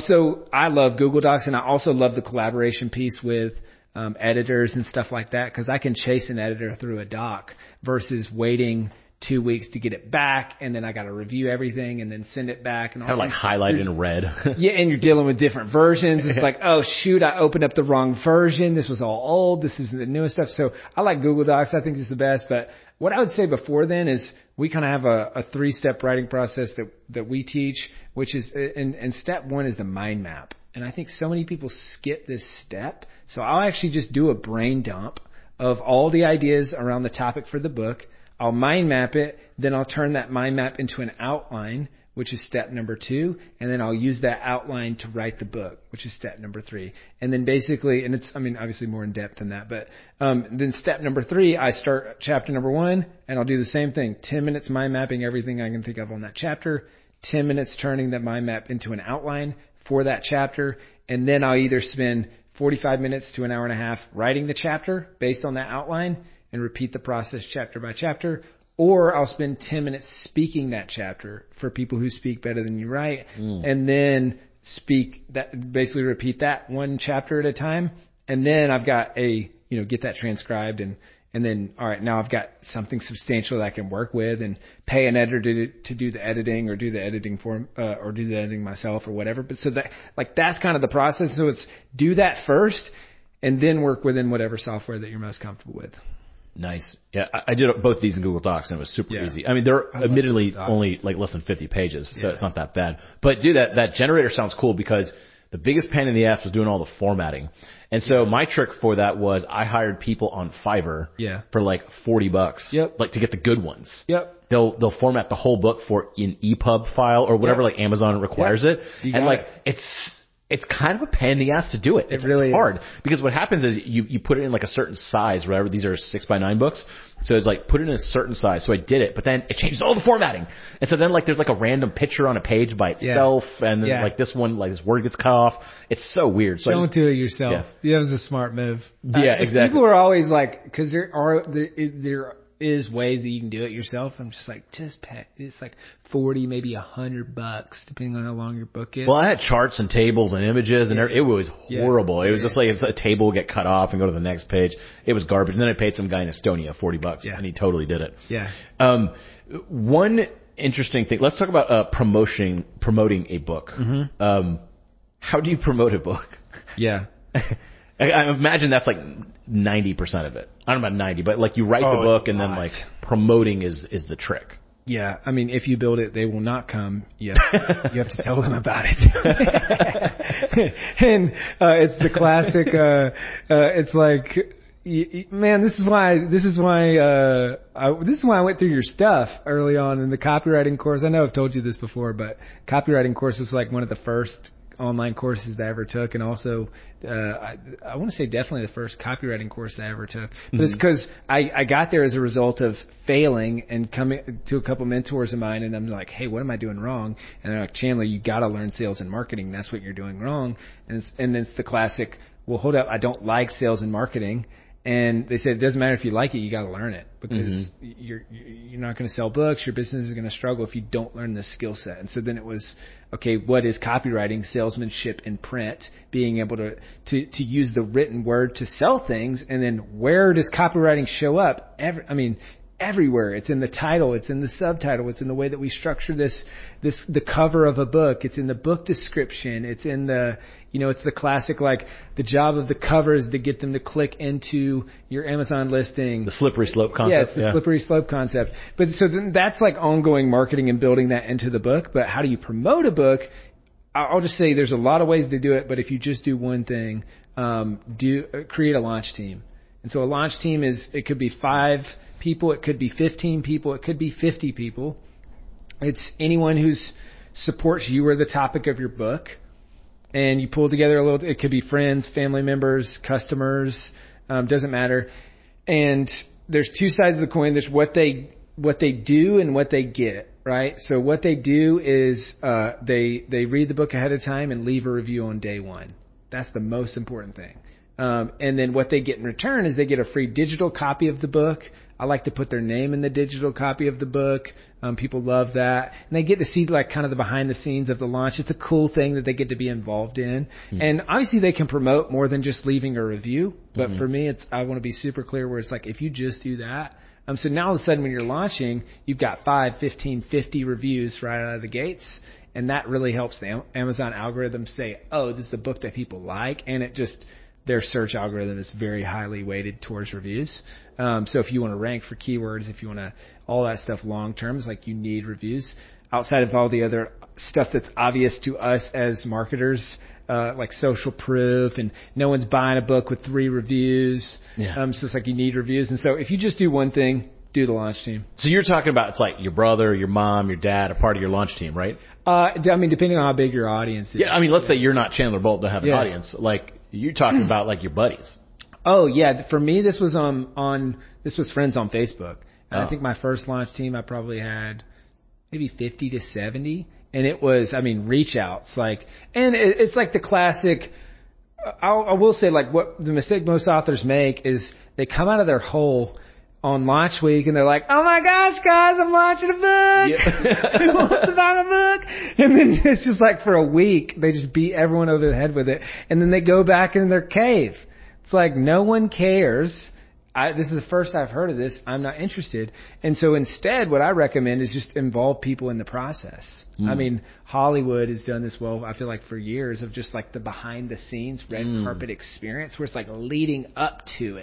So I love Google Docs, and I also love the collaboration piece with editors and stuff like that, because I can chase an editor through a doc versus waiting 2 weeks to get it back, and then I got to review everything and then send it back. And all like highlight in red. Yeah, and you're dealing with different versions. It's like, oh shoot, I opened up the wrong version. This was all old. This isn't the newest stuff. So I like Google Docs. I think it's the best. But what I would say before then is we kind of have a three-step writing process that we teach, which is, and step one is the mind map. And I think so many people skip this step. So I'll actually just do a brain dump of all the ideas around the topic for the book. I'll mind map it. Then I'll turn that mind map into an outline, which is step number 2. And then I'll use that outline to write the book, which is step number 3. And then basically, and it's, I mean, obviously more in depth than that, but then step number 3, I start chapter number 1, and I'll do the same thing. 10 minutes mind mapping everything I can think of on that chapter. 10 minutes turning that mind map into an outline for that chapter, and then I'll either spend 45 minutes to an hour and a half writing the chapter based on that outline and repeat the process chapter by chapter, or I'll spend 10 minutes speaking that chapter for people who speak better than you write, and then speak that, basically repeat that one chapter at a time, and then I've got get that transcribed, and then, all right, now I've got something substantial that I can work with and pay an editor to do the editing, or do the editing for, or do the editing myself or whatever. But so that, like, that's kind of the process. So it's do that first and then work within whatever software that you're most comfortable with. Nice. Yeah. I did both these in Google Docs, and it was super easy. I mean, they're admittedly only like less than 50 pages, so it's not that bad, but that generator sounds cool, because the biggest pain in the ass was doing all the formatting. And so my trick for that was I hired people on Fiverr for like $40, like to get the good ones. Yep. They'll format the whole book for an EPUB file or whatever, like Amazon requires it. And like, it's kind of a pain in the ass to do it. It's really hard because what happens is you put it in like a certain size, whatever. These are 6x9 books. So it's like, put it in a certain size. So I did it, but then it changes all the formatting. And so then like, there's like a random picture on a page by itself. And then like this one, like this word gets cut off. It's so weird. So don't do it yourself. Yeah, that was a smart move. Yeah, exactly. People are always like, cause there is ways that you can do it yourself. I'm just like, just pay. It's like $40, maybe $100, depending on how long your book is. Well, I had charts and tables and images, and it was horrible. It was just like it's a table would get cut off and go to the next page. It was garbage. And then I paid some guy in Estonia $40, and he totally did it. Yeah. One interesting thing. Let's talk about promoting a book. Mm-hmm. How do you promote a book? Yeah. I imagine that's like 90% of it. I don't know about 90, but like you write the book and then like promoting is the trick. Yeah. I mean, if you build it, they will not come. Yeah. You have to tell them about it. And, it's the classic, it's like, man, this is why I went through your stuff early on in the copywriting course. I know I've told you this before, but copywriting course is like one of the first online courses that I ever took, and also I want to say definitely the first copywriting course I ever took. But it's because I got there as a result of failing and coming to a couple mentors of mine, and I'm like, hey, what am I doing wrong? And they're like, Chandler, you got to learn sales and marketing. That's what you're doing wrong. And it's the classic, well, hold up, I don't like sales and marketing. And they said, it doesn't matter if you like it, you got to learn it, because you're not going to sell books. Your business is going to struggle if you don't learn this skill set. And so then it was, okay, what is copywriting, salesmanship, and print, being able to use the written word to sell things? And then where does copywriting show up? Everywhere. It's in the title. It's in the subtitle. It's in the way that we structure the cover of a book. It's in the book description. It's in it's the classic, like, the job of the cover is to get them to click into your Amazon listing. The slippery slope concept. Yeah, it's the slippery slope concept. But so then that's like ongoing marketing and building that into the book. But how do you promote a book? I'll just say there's a lot of ways to do it. But if you just do one thing, create a launch team. And so a launch team it could be 5 people, it could be 15 people, it could be 50 people. It's anyone who supports you or the topic of your book, and you pull together a little. It could be friends, family members, customers, doesn't matter. And there's two sides of the coin. There's what they do and what they get, right? So what they do is they read the book ahead of time and leave a review on day one. That's the most important thing. And then what they get in return is they get a free digital copy of the book. I like to put their name in the digital copy of the book. People love that. And they get to see, like, kind of the behind the scenes of the launch. It's a cool thing that they get to be involved in. Mm-hmm. And obviously they can promote more than just leaving a review. But for me, I want to be super clear where it's like, if you just do that. So now all of a sudden when you're launching, you've got 5, 15, 50 reviews right out of the gates. And that really helps the Amazon algorithm say, oh, this is a book that people like. And it just... their search algorithm is very highly weighted towards reviews. So if you want to rank for keywords, if you want to all that stuff long term, it's like you need reviews. Outside of all the other stuff that's obvious to us as marketers, like social proof, and no one's buying a book with 3 reviews. Yeah. So it's like you need reviews. And so if you just do one thing, do the launch team. So you're talking about, it's like your brother, your mom, your dad, a part of your launch team, right? Depending on how big your audience is. Yeah, let's say you're not Chandler Bolt to have an audience. Like, you're talking about, like, your buddies. Oh yeah, for me this was this was friends on Facebook. And I think my first launch team I probably had maybe 50 to 70, and it was reach outs, like, and it's like the classic. I will say, like, what the mistake most authors make is they come out of their hole on launch week and they're like, oh my gosh, guys, I'm launching a book. Who wants to buy my book? And then it's just like for a week, they just beat everyone over the head with it. And then they go back in their cave. It's like, no one cares. This is the first I've heard of this. I'm not interested. And so instead, what I recommend is just involve people in the process. Hollywood has done this well, I feel like, for years, of just like the behind the scenes red carpet experience where it's like leading up to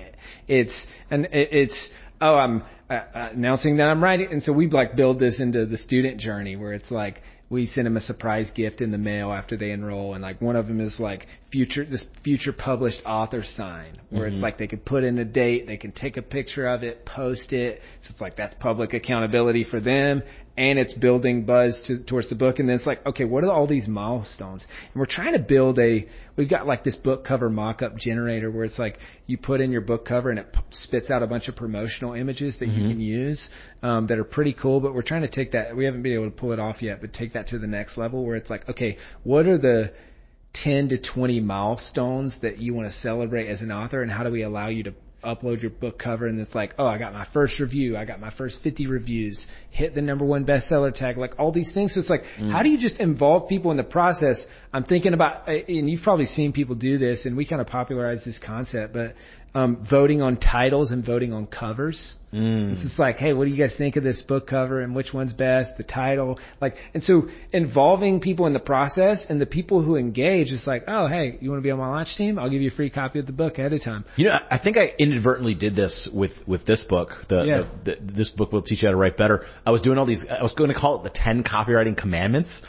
it. Oh, I'm announcing that I'm writing. And so we like build this into the student journey where it's like we send them a surprise gift in the mail after they enroll. And like one of them is like this future published author sign where it's like they could put in a date, they can take a picture of it, post it. So it's like that's public accountability for them. And it's building buzz towards the book. And then it's like, okay, what are all these milestones? And we're trying to build we've got like this book cover mock-up generator where it's like you put in your book cover and it spits out a bunch of promotional images that you can use that are pretty cool. But we're trying to take that. We haven't been able to pull it off yet, but take that to the next level where it's like, okay, what are the 10 to 20 milestones that you want to celebrate as an author? And how do we allow you to upload your book cover? And it's like, oh, I got my first review, I got my first 50 reviews, hit the #1 bestseller tag, like all these things. So it's like, how do you just involve people in the process? I'm thinking about, and you've probably seen people do this, and we kind of popularized this concept, but voting on titles and voting on covers. It's just like, hey, what do you guys think of this book cover and which one's best, the title? Like, and so involving people in the process, and the people who engage, it's like, oh, hey, you want to be on my launch team? I'll give you a free copy of the book ahead of time. I think I inadvertently did this with this book. This book will teach you how to write better. I was doing all these, I was going to call it the 10 copywriting commandments.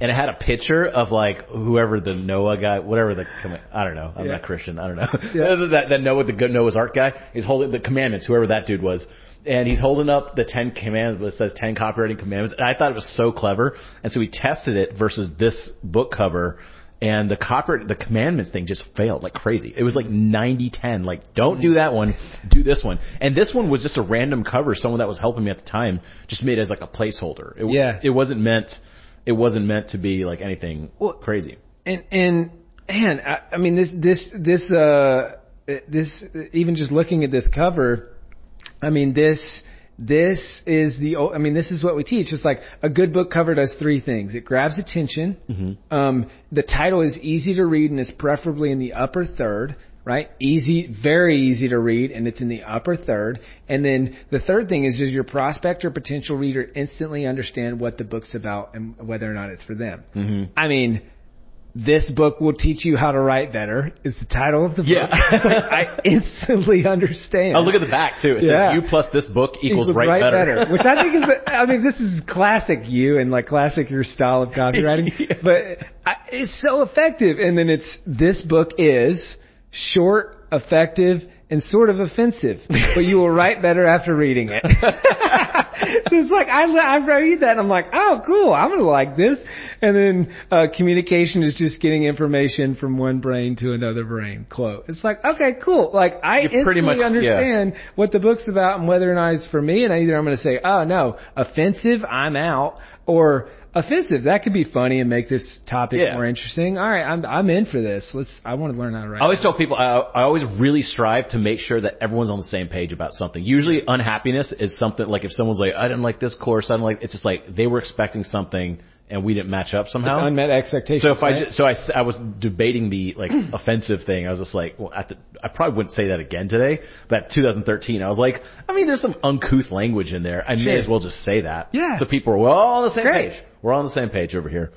And it had a picture of like whoever the Noah guy, whatever the, I don't know. I'm not Christian. I don't know. Yeah. that Noah, the good Noah's Ark guy, is holding the commandments, whoever that dude was. And he's holding up the 10 commandments. It says 10 copywriting commandments. And I thought it was so clever. And so we tested it versus this book cover. And the commandments thing just failed like crazy. It was like 90-10, like don't do that one, do this one. And this one was just a random cover. Someone that was helping me at the time just made it as like a placeholder. It wasn't meant to be like anything crazy. And man, I mean this even just looking at this cover, I mean this is what we teach. It's like a good book cover does three things. It grabs attention. Mm-hmm. The title is easy to read and it's preferably in the upper third, right? Easy, very easy to read, and it's in the upper third. And then the third thing is does your prospect or potential reader instantly understand what the book's about and whether or not it's for them? Mm-hmm. I mean, this book will teach you how to write better is the title of the book. Yeah. I instantly understand. Oh, look at the back too. It says you plus this book equals write better. Which I think is, this is classic you and like classic your style of copywriting, but it's so effective. And then this book is short, effective, and sort of offensive, but you will write better after reading it. So it's like, I read that and I'm like, oh, cool, I'm going to like this. And then communication is just getting information from one brain to another brain, quote. It's like, okay, cool. Like, I instantly understand what the book's about and whether or not it's for me. And either I'm going to say, oh, no, offensive, I'm out, or offensive, that could be funny and make this topic more interesting. All right, I'm in for this. I want to learn how to write. I always tell people, I always really strive to make sure that everyone's on the same page about something. Usually unhappiness is something like if someone's like, I didn't like this course, it's just like they were expecting something and we didn't match up somehow. It's unmet expectations. So I was debating the like offensive thing. I was just like, well, I probably wouldn't say that again today. But 2013, I was like, I mean, there's some uncouth language in there. I may as well just say that. Yeah. So people are all on the same page. We're all on the same page over here.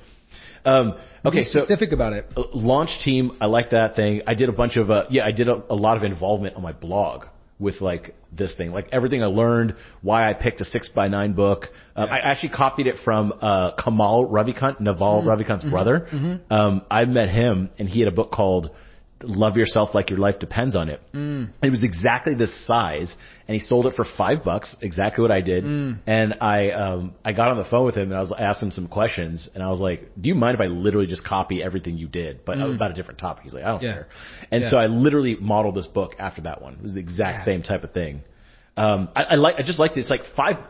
Okay, so specific about it. Launch team. I like that thing. I did a bunch of I did a lot of involvement on my blog with like this thing, like everything I learned, why I picked a 6x9 book. I actually copied it from Kamal Ravikant, Naval Ravikant's brother. Mm-hmm. I met him and he had a book called Love Yourself Like Your Life Depends on It. Mm. It was exactly this size and he sold it for $5, exactly what I did. Mm. And I got on the phone with him and I asked him some questions and I was like, do you mind if I literally just copy everything you did, but about a different topic? He's like, I don't care. And so I literally modeled this book after that one. It was the exact same type of thing. I just liked it. It's like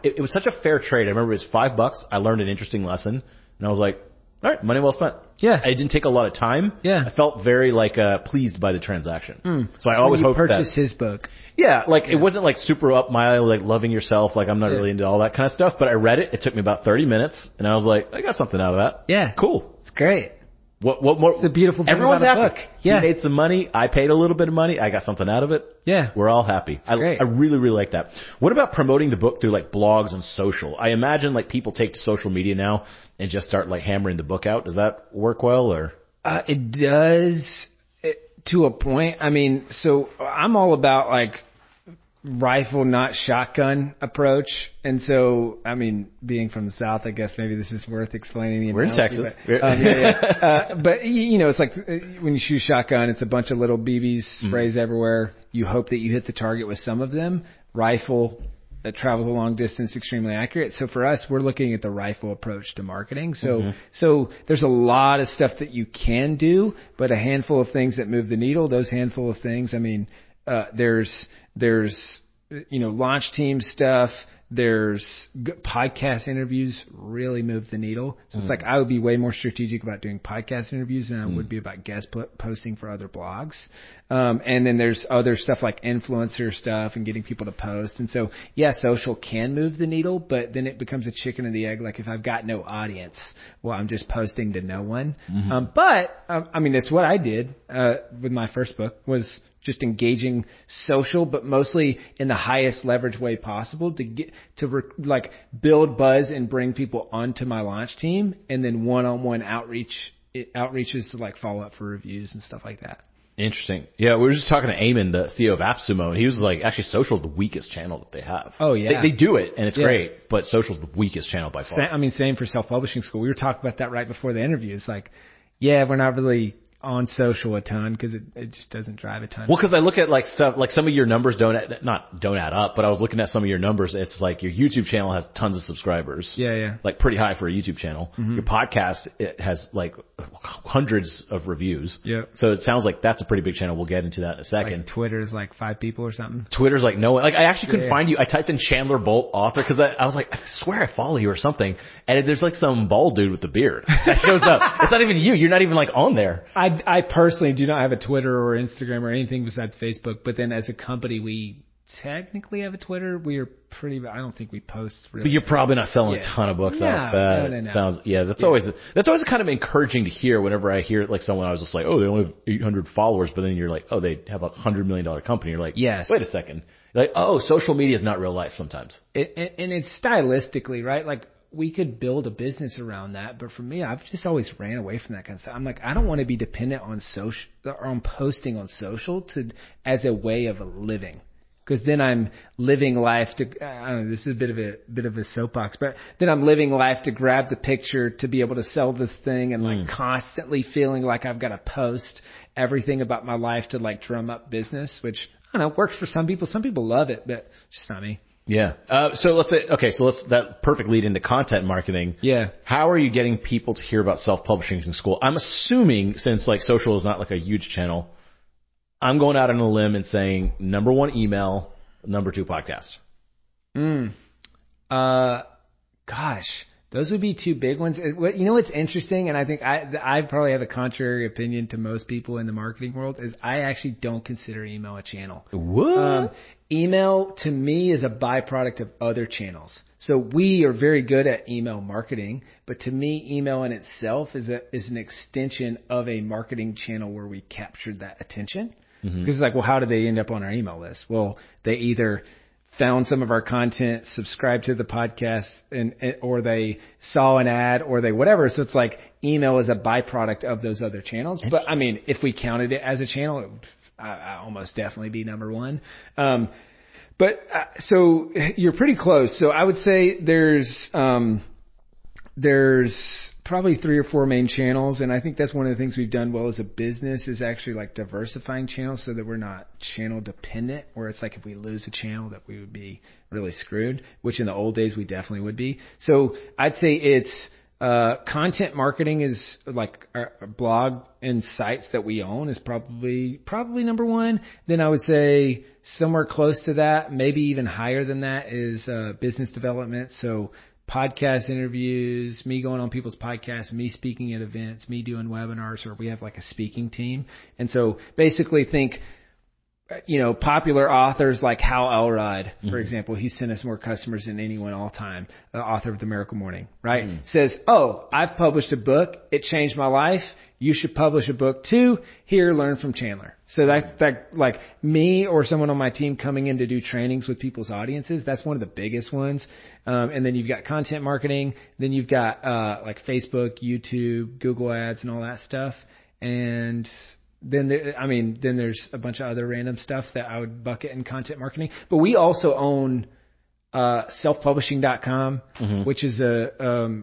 it was such a fair trade. I remember it was $5. I learned an interesting lesson and I was like, all right, money well spent. Yeah. It didn't take a lot of time. Yeah. I felt very pleased by the transaction. Mm. So I always hoped that. Purchase his book. Yeah. It wasn't like super up my loving yourself. Like I'm not really into all that kind of stuff, but I read it. It took me about 30 minutes and I was like, I got something out of that. Yeah. Cool. It's great. What more? It's a beautiful thing about a book. Yeah. He made some money. I paid a little bit of money. I got something out of it. Yeah. We're all happy. It's great. I really, really like that. What about promoting the book through blogs and social? I imagine people take to social media now and just start hammering the book out. Does that work well or? It does to a point. I mean, so I'm all about rifle, not shotgun approach. And so, I mean, being from the South, I guess maybe this is worth explaining. We're in Texas. But, but you know, it's like when you shoot shotgun, it's a bunch of little BBs sprays everywhere. You hope that you hit the target with some of them. Rifle that travels a long distance, extremely accurate. So for us, we're looking at the rifle approach to marketing. So there's a lot of stuff that you can do, but a handful of things that move the needle, those handful of things, I mean, there's launch team stuff. There's podcast interviews really move the needle. So it's I would be way more strategic about doing podcast interviews than I would be about guest posting for other blogs. And then there's other stuff like influencer stuff and getting people to post. And so, yeah, social can move the needle, but then it becomes a chicken and the egg. Like if I've got no audience, well, I'm just posting to no one. Mm-hmm. But it's what I did with my first book was just engaging social, but mostly in the highest leverage way possible to get to build buzz and bring people onto my launch team, and then one-on-one outreaches to follow up for reviews and stuff like that. Interesting. Yeah, we were just talking to Eamon, the CEO of AppSumo, and he was like, actually, social's the weakest channel that they have. Oh, yeah. They do it, and it's great, but social's the weakest channel by far. Same for Self-Publishing School. We were talking about that right before the interview. It's we're not really on social a ton because it just doesn't drive a ton. Well, because I look at like stuff, like some of your numbers don't add up, but I was looking at some of your numbers. It's like your YouTube channel has tons of subscribers. Yeah, yeah. Like pretty high for a YouTube channel. Mm-hmm. Your podcast, it has like hundreds of reviews. Yeah. So it sounds like that's a pretty big channel. We'll get into that in a second. Like Twitter's like 5 people or something. Twitter's like no one. Like I actually couldn't find you. I typed in Chandler Bolt author because I was like, I swear I follow you or something. And there's like some bald dude with a beard that shows up. It's not even you. You're not even like on there. I personally do not have a Twitter or Instagram or anything besides Facebook. But then as a company, we technically have a Twitter. We are pretty, I don't think we post really. But you're probably not selling a ton of books out of that. No. That's always kind of encouraging to hear whenever I hear like someone, I was just like, oh, they only have 800 followers. But then you're like, oh, they have $100 million company. You're like, yes. Wait a second. You're like, oh, social media is not real life sometimes. And it's stylistically, right? Like, we could build a business around that, but for me, I've just always ran away from that kind of stuff. I'm like, I don't want to be dependent on social, or on posting on social as a way of a living, because then I'm living life to, I don't know, this is a bit of a soapbox, but then I'm living life to grab the picture to be able to sell this thing and like constantly feeling like I've got to post everything about my life to like drum up business, which I don't know, works for some people. Some people love it, but just not me. Yeah. That perfect lead into content marketing. Yeah. How are you getting people to hear about self-publishing in school? I'm assuming since like social is not like a huge channel, I'm going out on a limb and saying 1, email, 2, podcast. Gosh, those would be 2 big ones. You know, what's interesting? And I think I probably have a contrary opinion to most people in the marketing world is I actually don't consider email a channel. What? Email to me is a byproduct of other channels. So we are very good at email marketing, but to me, email in itself is an extension of a marketing channel where we captured that attention. Mm-hmm. Because it's like, well, how did they end up on our email list? Well, they either found some of our content, subscribed to the podcast, and or they saw an ad or they whatever. So it's like email is a byproduct of those other channels. But I mean, if we counted it as a channel, I almost definitely be 1. So you're pretty close. So I would say there's probably 3 or 4 main channels. And I think that's one of the things we've done well as a business is actually like diversifying channels so that we're not channel dependent, where it's like if we lose a channel that we would be really screwed, which in the old days we definitely would be. So I'd say it's, content marketing is like our blog and sites that we own is probably 1. Then I would say somewhere close to that, maybe even higher than that is, business development. So podcast interviews, me going on people's podcasts, me speaking at events, me doing webinars, or we have like a speaking team. And so basically think, you know, popular authors like Hal Elrod, for example, he sent us more customers than anyone all time, author of The Miracle Morning, right? Says, oh, I've published a book. It changed my life. You should publish a book too. Here, learn from Chandler. So that like me or someone on my team coming in to do trainings with people's audiences, that's one of the biggest ones. And then you've got content marketing. Then you've got, like Facebook, YouTube, Google ads and all that stuff. And then there's a bunch of other random stuff that I would bucket in content marketing. But we also own selfpublishing.com, which is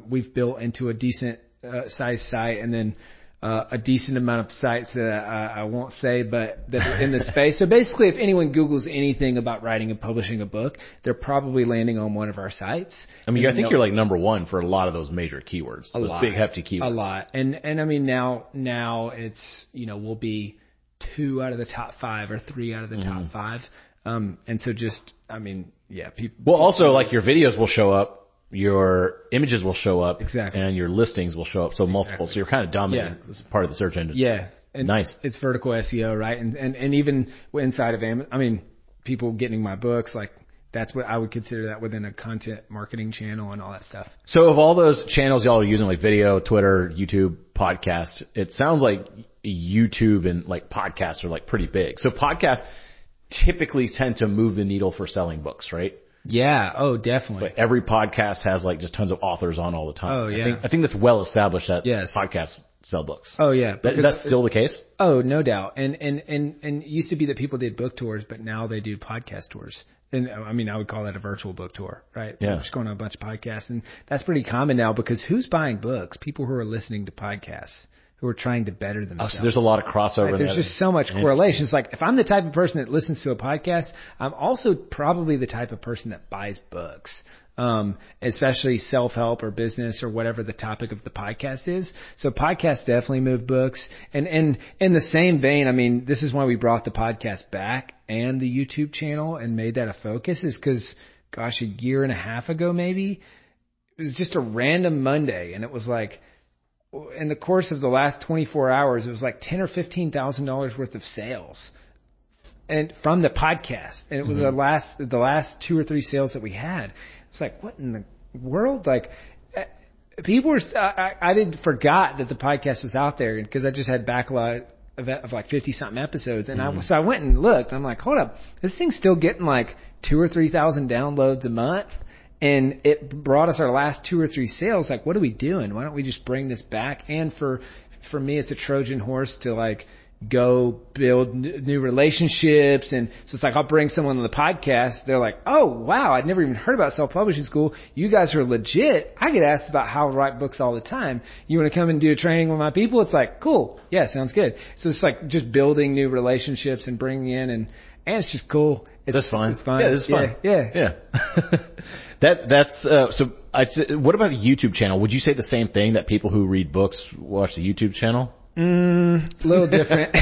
we've built into a decent size site, and then a decent amount of sites that I won't say, but that are in the space. So basically, if anyone Googles anything about writing and publishing a book, they're probably landing on one of our sites. I mean, I think you're like 1 for a lot of those major keywords, those big hefty keywords. A lot. And I mean, now it's, you know, we'll be 2 out of the top 5 or 3 out of the top 5. And so just, I mean, yeah. Well, also like your videos will show up. Your images will show up, exactly, and your listings will show up. So multiple, exactly. So you're kind of dominating this part of the search engine. Yeah, and nice. It's vertical SEO, right? And even inside of Amazon, I mean, people getting my books, like that's what I would consider that within a content marketing channel and all that stuff. So of all those channels y'all are using, like video, Twitter, YouTube, podcast, it sounds like YouTube and like podcasts are like pretty big. So podcasts typically tend to move the needle for selling books, right? Yeah. Oh, definitely. But every podcast has like just tons of authors on all the time. Oh, yeah. I think that's well established that podcasts sell books. Oh, yeah. Is that still the case? Oh, no doubt. And it used to be that people did book tours, but now they do podcast tours. And I mean, I would call that a virtual book tour, right? Yeah. We're just going on a bunch of podcasts, and that's pretty common now because who's buying books? People who are listening to podcasts. who are trying to better themselves. Oh, so there's a lot of crossover. Right? There's just so much correlation. It's like, if I'm the type of person that listens to a podcast, I'm also probably the type of person that buys books, especially self-help or business or whatever the topic of the podcast is. So podcasts definitely move books. And in the same vein, I mean, this is why we brought the podcast back and the YouTube channel and made that a focus, is because, gosh, a year and a half ago, maybe, it was just a random Monday. And it was like, in the course of the last 24 hours, it was like $10,000 or $15,000 worth of sales, and from the podcast. And it was the last two or three sales that we had. It's like, what in the world? Like, people were, I didn't forgot that the podcast was out there, because I just had backlog of like 50 something episodes. And so I went and looked, and I'm like, hold up, this thing's still getting like 2,000 or 3,000 downloads a month. And it brought us our last two or three sales. Like, what are we doing? Why don't we just bring this back? And for me, it's a Trojan horse to like go build new relationships. And so it's like, I'll bring someone on the podcast. They're like, oh wow, I'd never even heard about Self-Publishing School. You guys are legit. I get asked about how to write books all the time. You want to come and do a training with my people? It's like, cool. Yeah, sounds good. So it's like just building new relationships and bringing in, and it's just cool. That's fun. It's fun. Yeah, this is fun. Yeah. So I'd say, what about the YouTube channel? Would you say the same thing, that people who read books watch the YouTube channel? A little different.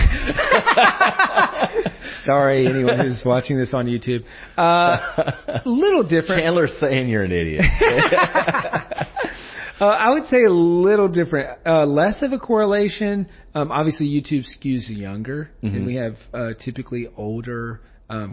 Sorry, anyone who's watching this on YouTube. A little different. Chandler's saying you're an idiot. I would say a little different, less of a correlation. Obviously YouTube skews younger, and we have typically older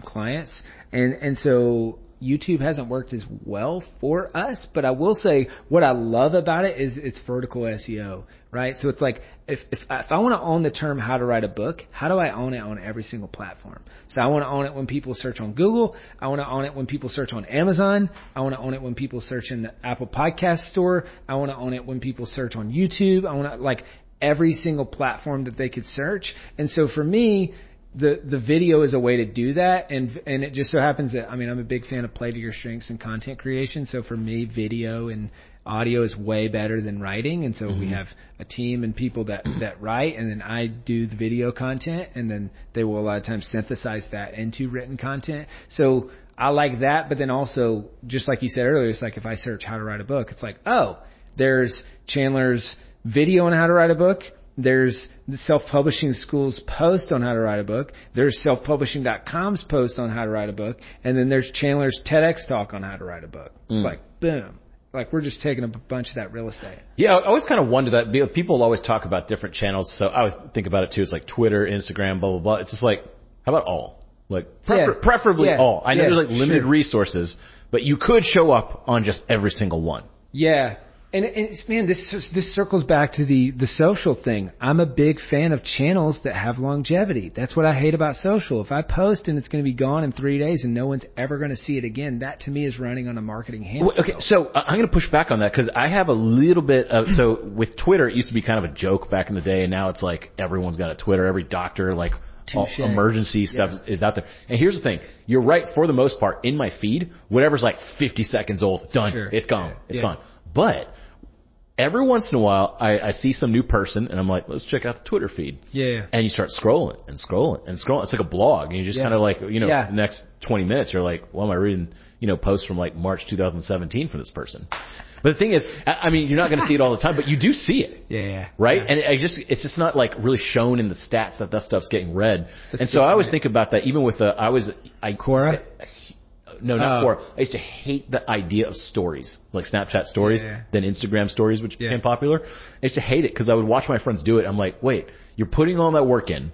clients, and so YouTube hasn't worked as well for us. But I will say, what I love about it is it's vertical SEO, right? So it's like, if I want to own the term how to write a book, how do I own it on every single platform? So I want to own it when people search on Google. I want to own it when people search on Amazon. I want to own it when people search in the Apple Podcast Store. I want to own it when people search on YouTube. I want to, like, every single platform that they could search. And so for me, the video is a way to do that. And it just so happens that, I mean, I'm a big fan of play to your strengths and content creation. So for me, video and audio is way better than writing. And so we have a team and people that write, and then I do the video content, and then they will a lot of times synthesize that into written content. So I like that. But then also, just like you said earlier, it's like, if I search how to write a book, it's like, oh, there's Chandler's video on how to write a book. There's the Self-Publishing School's post on how to write a book. There's selfpublishing.com's post on how to write a book. And then there's Chandler's TEDx talk on how to write a book. It's like, boom. Like, we're just taking up a bunch of that real estate. Yeah, I always kind of wonder that. People always talk about different channels. So I would think about it too. It's like Twitter, Instagram, blah, blah, blah. It's just like, how about all? Like, preferably all. I know there's like limited resources, but you could show up on just every single one. Yeah. And it's, man, this circles back to the social thing. I'm a big fan of channels that have longevity. That's what I hate about social. If I post and it's going to be gone in 3 days and no one's ever going to see it again, that to me is running on a marketing hand. Okay, so I'm going to push back on that, because I have a little bit of, so with Twitter, it used to be kind of a joke back in the day, and now it's like everyone's got a Twitter, every doctor, like, emergency stuff is out there. And here's the thing. You're right, for the most part, in my feed, whatever's like 50 seconds old, done. Sure. It's gone. Yeah. It's gone. But every once in a while, I see some new person, and I'm like, let's check out the Twitter feed. Yeah. And you start scrolling and scrolling and scrolling. It's like a blog. And you just kind of like, you know, the next 20 minutes, you're like, well, am I reading, you know, posts from like March 2017 from this person? But the thing is, I mean, you're not going to see it all the time, but you do see it. Yeah. Right? Yeah. And it's just not like really shown in the stats that stuff's getting read. So I always think about that, even with Quora? No, not Quora. I used to hate the idea of stories, like Snapchat stories, then Instagram stories, which became popular. I used to hate it because I would watch my friends do it. I'm like, wait, you're putting all that work in,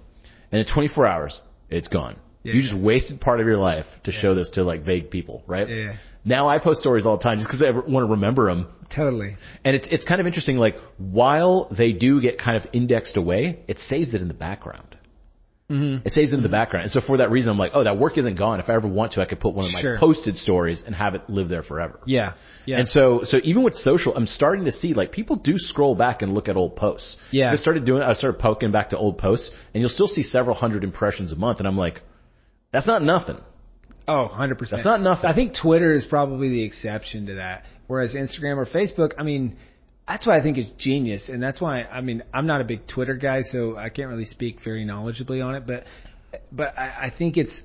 and in 24 hours, it's gone. Yeah. You just wasted part of your life to show this to like vague people, right? Yeah. Now I post stories all the time just because I want to remember them. Totally. And it's kind of interesting. Like, while they do get kind of indexed away, it saves it in the background. Mm-hmm. It saves it in the background. And so for that reason, I'm like, oh, that work isn't gone. If I ever want to, I could put one of my posted stories and have it live there forever. Yeah. Yeah. And so even with social, I'm starting to see, like, people do scroll back and look at old posts. Yeah. I started poking back to old posts, and you'll still see several hundred impressions a month. And I'm like, that's not nothing. Oh, 100%. That's not nothing. I think Twitter is probably the exception to that. Whereas Instagram or Facebook, I mean, That's why I think it's genius. And that's why, I mean, I'm not a big Twitter guy, so I can't really speak very knowledgeably on it. But I think it's,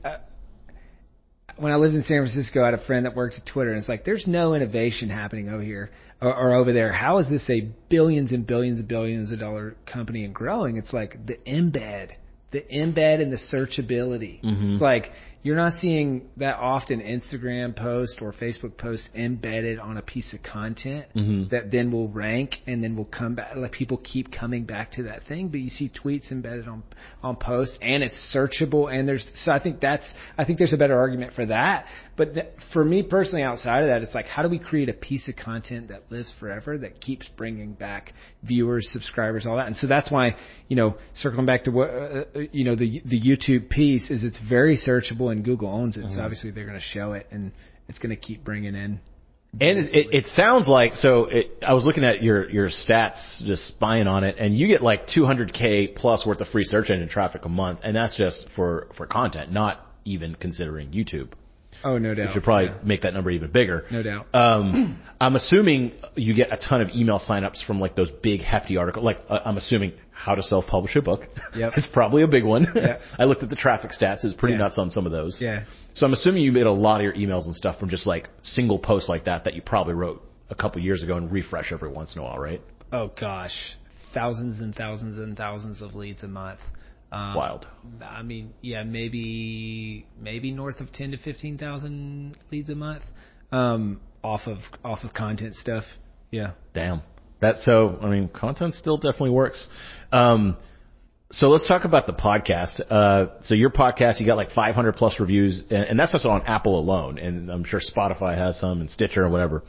when I lived in San Francisco, I had a friend that worked at Twitter, and it's like, there's no innovation happening over here or over there. How is this a billions and billions and billions of dollar company and growing? It's like the embed and the searchability. Mm-hmm. It's like, you're not seeing that often Instagram posts or Facebook posts embedded on a piece of content mm-hmm. that then will rank and then will come back. Like, people keep coming back to that thing, but you see tweets embedded on posts, and it's searchable. And I think there's a better argument for that. But for me personally, outside of that, it's like, how do we create a piece of content that lives forever, that keeps bringing back viewers, subscribers, all that? And so that's why, you know, circling back to what, the YouTube piece is, it's very searchable, and Google owns it. Mm-hmm. So obviously they're going to show it, and it's going to keep bringing in. And it sounds like, I was looking at your stats, just spying on it, and you get like 200K plus worth of free search engine traffic a month. And that's just for content, not even considering YouTube. Oh, no doubt. Which would probably make that number even bigger. No doubt. I'm assuming you get a ton of email signups from like those big hefty articles. Like, I'm assuming how to self-publish a book. Yep. It's probably a big one. Yep. I looked at the traffic stats. It was pretty nuts on some of those. Yeah. So I'm assuming you made a lot of your emails and stuff from just like single posts like that you probably wrote a couple years ago and refresh every once in a while, right? Oh, gosh. Thousands and thousands and thousands of leads a month. Wild. I mean, yeah, maybe north of 10 to 15,000 leads a month, off of content stuff. Yeah. Damn. Content still definitely works. So let's talk about the podcast. So your podcast, you got like 500 plus reviews, and that's just on Apple alone. And I'm sure Spotify has some, and Stitcher and whatever.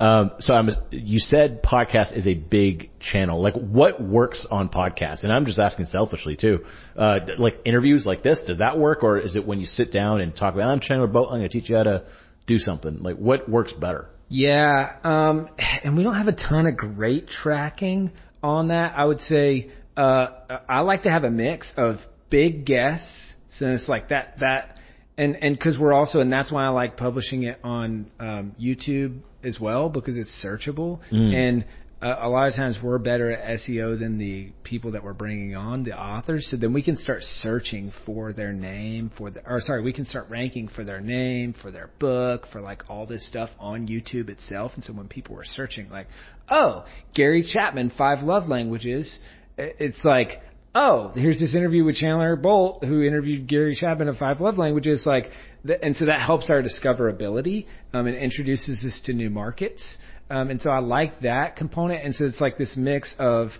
You said podcast is a big channel. Like, what works on podcasts? And I'm just asking selfishly too. Like interviews like this, does that work? Or is it when you sit down and talk about, I'm Chandler Bolt, I'm going to teach you how to do something. Like, what works better? Yeah. And we don't have a ton of great tracking on that. I would say, I like to have a mix of big guests. So it's like that, and cause we're also, and that's why I like publishing it on, YouTube as well, because it's searchable. Mm. And a lot of times we're better at SEO than the people that we're bringing on, the authors. So then we can start searching for their name, we can start ranking for their name, for their book, for like all this stuff on YouTube itself. And so when people were searching like, oh, Gary Chapman, 5 Love Languages, it's like, oh, here's this interview with Chandler Bolt, who interviewed Gary Chapman of 5 Love Languages. Like, and so that helps our discoverability, and introduces us to new markets. And so I like that component. And so it's like this mix of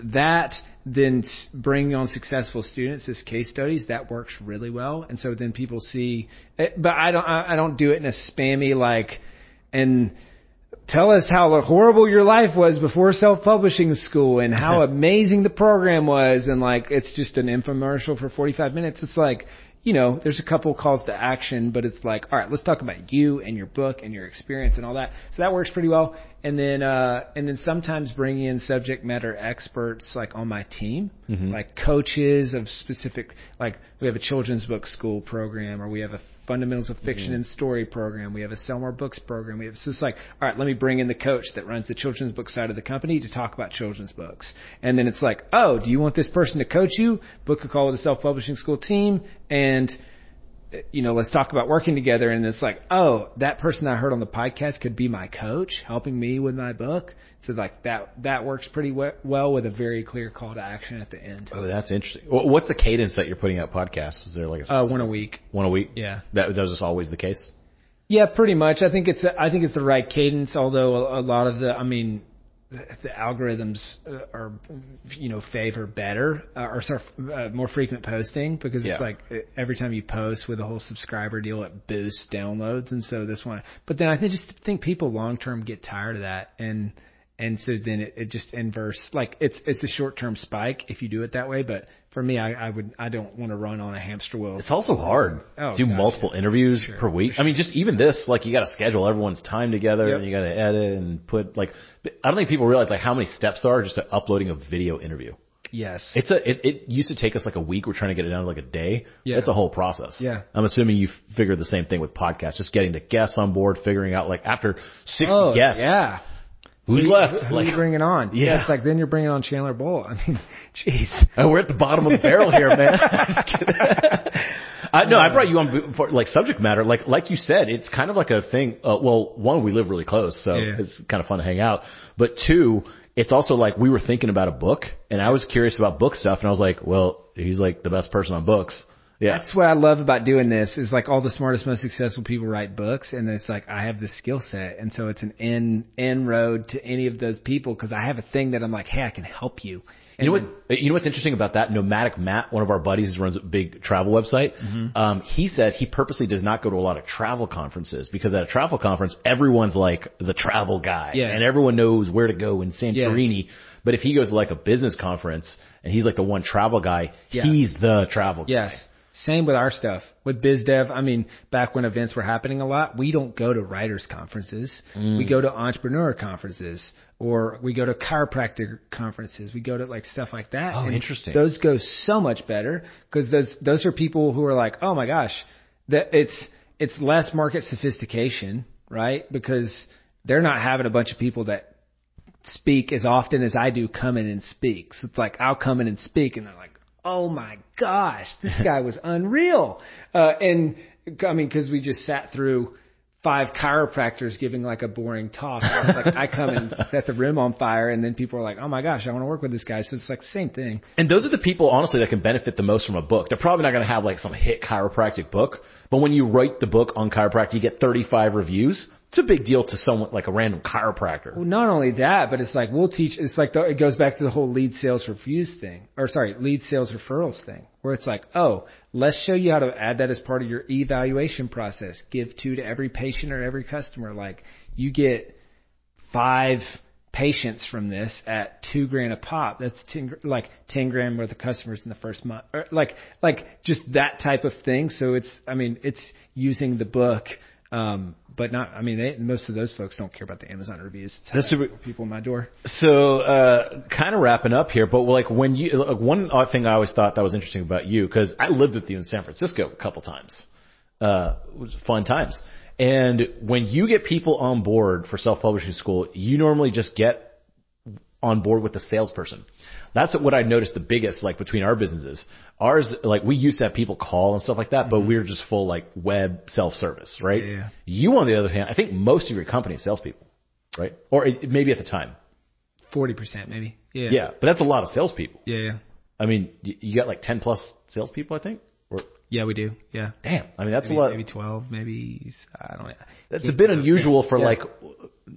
that, then bringing on successful students as case studies. That works really well. And so then people see it, but I don't do it in a spammy, like, and tell us how horrible your life was before self-publishing school and how amazing the program was. And like, it's just an infomercial for 45 minutes. It's like, you know, there's a couple calls to action, but it's like, all right, let's talk about you and your book and your experience and all that. So that works pretty well. And then sometimes bringing in subject matter experts, like on my team, mm-hmm. like coaches of specific, like we have a children's book school program, or we have a fundamentals of fiction mm-hmm. and story program. We have a sell more books program. So it's like, all right, let me bring in the coach that runs the children's book side of the company to talk about children's books. And then it's like, oh, do you want this person to coach you? Book a call with the self-publishing school team, and, you know, let's talk about working together. And it's like, oh, that person I heard on the podcast could be my coach helping me with my book. So like that works pretty well with a very clear call to action at the end. Oh, that's interesting. What's the cadence that you're putting out podcasts? Is there like a one a week? One a week? Yeah. That was just always the case? Yeah, pretty much. I think it's the right cadence, although a lot of the algorithms are, you know, favor better or more frequent posting, because it's like every time you post with a whole subscriber deal, it boosts downloads. And so this one, but then I think people long-term get tired of that. And so then it just inverse, like it's a short-term spike if you do it that way. But for me, I don't want to run on a hamster wheel. It's also hard. Multiple interviews per week. Sure. I mean, just even this, like you got to schedule everyone's time together and you got to edit and put, like, I don't think people realize like how many steps there are just to uploading a video interview. Yes. It used to take us like a week. We're trying to get it down to like a day. Yeah. That's a whole process. Yeah. I'm assuming you figured the same thing with podcasts, just getting the guests on board, figuring out like after 60 guests. Yeah. Who's left? Who are you bringing on? Yeah. It's like, then you're bringing on Chandler Bolt. I mean, jeez. Oh, we're at the bottom of the barrel here, man. Just kidding. No, I brought you on for, like, subject matter. Like you said, it's kind of like a thing. Well, one, we live really close, so it's kind of fun to hang out. But two, it's also like we were thinking about a book, and I was curious about book stuff, and I was like, well, he's like the best person on books. Yeah. That's what I love about doing this is like all the smartest, most successful people write books. And it's like, I have this skill set. And so it's an inroad to any of those people because I have a thing that I'm like, hey, I can help you. And you know what's interesting about that? Nomadic Matt, one of our buddies who runs a big travel website. Mm-hmm. He says he purposely does not go to a lot of travel conferences because at a travel conference, everyone's like the travel guy and everyone knows where to go in Santorini. Yes. But if he goes to like a business conference and he's like the one travel guy, he's the travel guy. Yes. Same with our stuff. With biz dev, I mean, back when events were happening a lot, we don't go to writers conferences. Mm. We go to entrepreneur conferences or we go to chiropractic conferences. We go to like stuff like that. Oh, and interesting. Those go so much better because those are people who are like, oh my gosh, that it's less market sophistication, right? Because they're not having a bunch of people that speak as often as I do come in and speak. So it's like, I'll come in and speak and they're like, oh my gosh, this guy was unreal. And I mean, cause we just sat through 5 chiropractors giving like a boring talk. It's like I come and set the room on fire and then people are like, oh my gosh, I want to work with this guy. So it's like the same thing. And those are the people honestly that can benefit the most from a book. They're probably not going to have like some hit chiropractic book, but when you write the book on chiropractic, you get 35 reviews. It's a big deal to someone like a random chiropractor. Well, not only that, but it's like we'll teach. It's like it goes back to the whole lead sales referrals thing, where it's like, oh, let's show you how to add that as part of your evaluation process. Give 2 to every patient or every customer. Like you get 5 patients from this at $2,000 a pop. That's $10,000 worth of customers in the first month, or like just that type of thing. So it's using the book. But not, I mean, most of those folks don't care about the Amazon reviews. That's super, people in my door. So, kind of wrapping up here, but like when you, one odd thing I always thought that was interesting about you, cause I lived with you in San Francisco a couple times, it was fun times. And when you get people on board for self-publishing school, you normally just get on board with the salesperson. That's what I noticed the biggest, like between our businesses. Ours, like we used to have people call and stuff like that, but we were just full like web self-service, right? Yeah. You, on the other hand, I think most of your company is salespeople, right? Or maybe at the time. 40% maybe. Yeah. Yeah. But that's a lot of salespeople. Yeah. Yeah. I mean, you got like 10 plus salespeople, I think. Yeah, we do. Yeah. Damn. I mean, that's a lot. Maybe 12, maybe, I don't know. That's a bit unusual for like,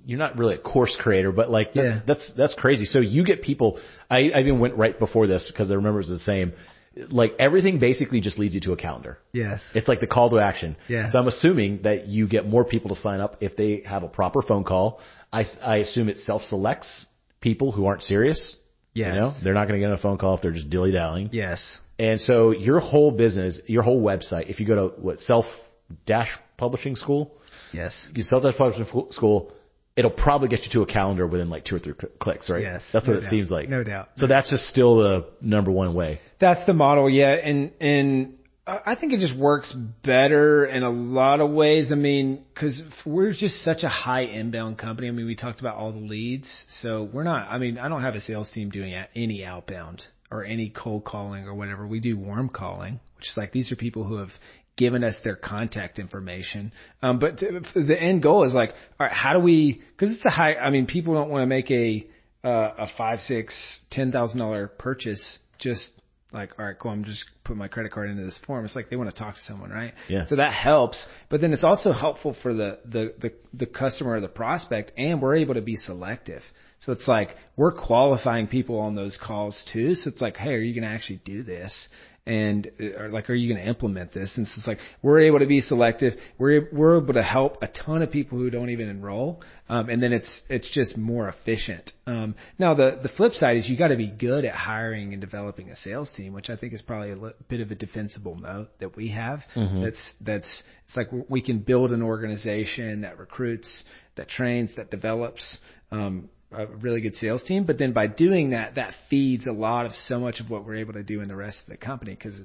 you're not really a course creator, but like, that's crazy. So you get people, I even went right before this because I remember it was the same. Like everything basically just leads you to a calendar. Yes. It's like the call to action. Yeah. So I'm assuming that you get more people to sign up if they have a proper phone call. I assume it self-selects people who aren't serious. Yes. You know, they're not going to get on a phone call if they're just dilly-dallying. Yes. And so your whole business, your whole website, if you go to what, Self-Publishing School? Yes. You Self-Publishing School, it'll probably get you to a calendar within like 2 or 3 clicks, right? Yes. That's what it seems like. No doubt. So that's just still the #1 way. That's the model, yeah. And I think it just works better in a lot of ways. I mean, because we're just such a high inbound company. I mean, we talked about all the leads. So we're not, I mean, I don't have a sales team doing any outbound or any cold calling or whatever. We do warm calling, which is like, these are people who have given us their contact information. But the end goal is like, all right, how do we, cause it's people don't want to make a $5,000, $6,000, $10,000 purchase. Just like, all right, cool. I'm just putting my credit card into this form. It's like, they want to talk to someone, right? Yeah. So that helps, but then it's also helpful for the customer or the prospect, and we're able to be selective. So it's like we're qualifying people on those calls too. So it's like, hey, are you going to actually do this? And or like, are you going to implement this? And so it's like we're able to be selective. We're able to help a ton of people who don't even enroll. And then it's just more efficient. Now the flip side is you got to be good at hiring and developing a sales team, which I think is probably a bit of a defensible note that we have. Mm-hmm. It's like we can build an organization that recruits, that trains, that develops, a really good sales team. But then by doing that, that feeds a lot of so much of what we're able to do in the rest of the company. Cause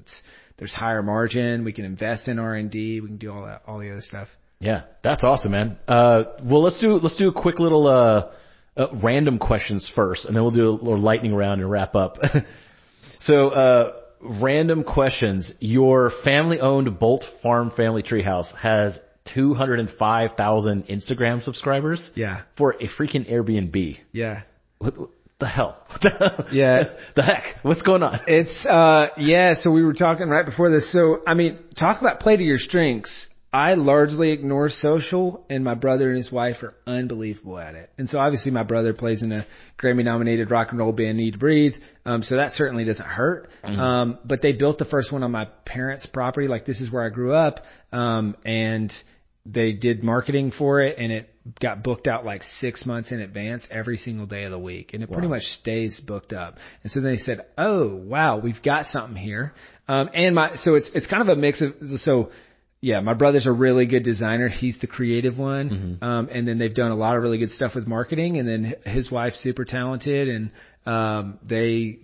there's higher margin. We can invest in R&D. We can do all that, all the other stuff. Yeah. That's awesome, man. Well, let's do a quick little, random questions first, and then we'll do a little lightning round and wrap up. So, random questions. Your family-owned Bolt Farm Family Treehouse has 205,000 Instagram subscribers. Yeah. For a freaking Airbnb. Yeah. What the hell? Yeah. The heck? What's going on? It's, yeah. So we were talking right before this. So, I mean, talk about play to your strengths. I largely ignore social, and my brother and his wife are unbelievable at it. And so obviously my brother plays in a Grammy-nominated rock and roll band, Need to Breathe. So that certainly doesn't hurt. Mm-hmm. But they built the first one on my parents' property. Like, this is where I grew up. And they did marketing for it, and it got booked out like 6 months in advance every single day of the week. And it pretty much stays booked up. And so they said, oh, wow, we've got something here. And my, so it's kind of a mix of, so, yeah, my brother's a really good designer. He's the creative one. Mm-hmm. And then they've done a lot of really good stuff with marketing. And then his wife's super talented. And they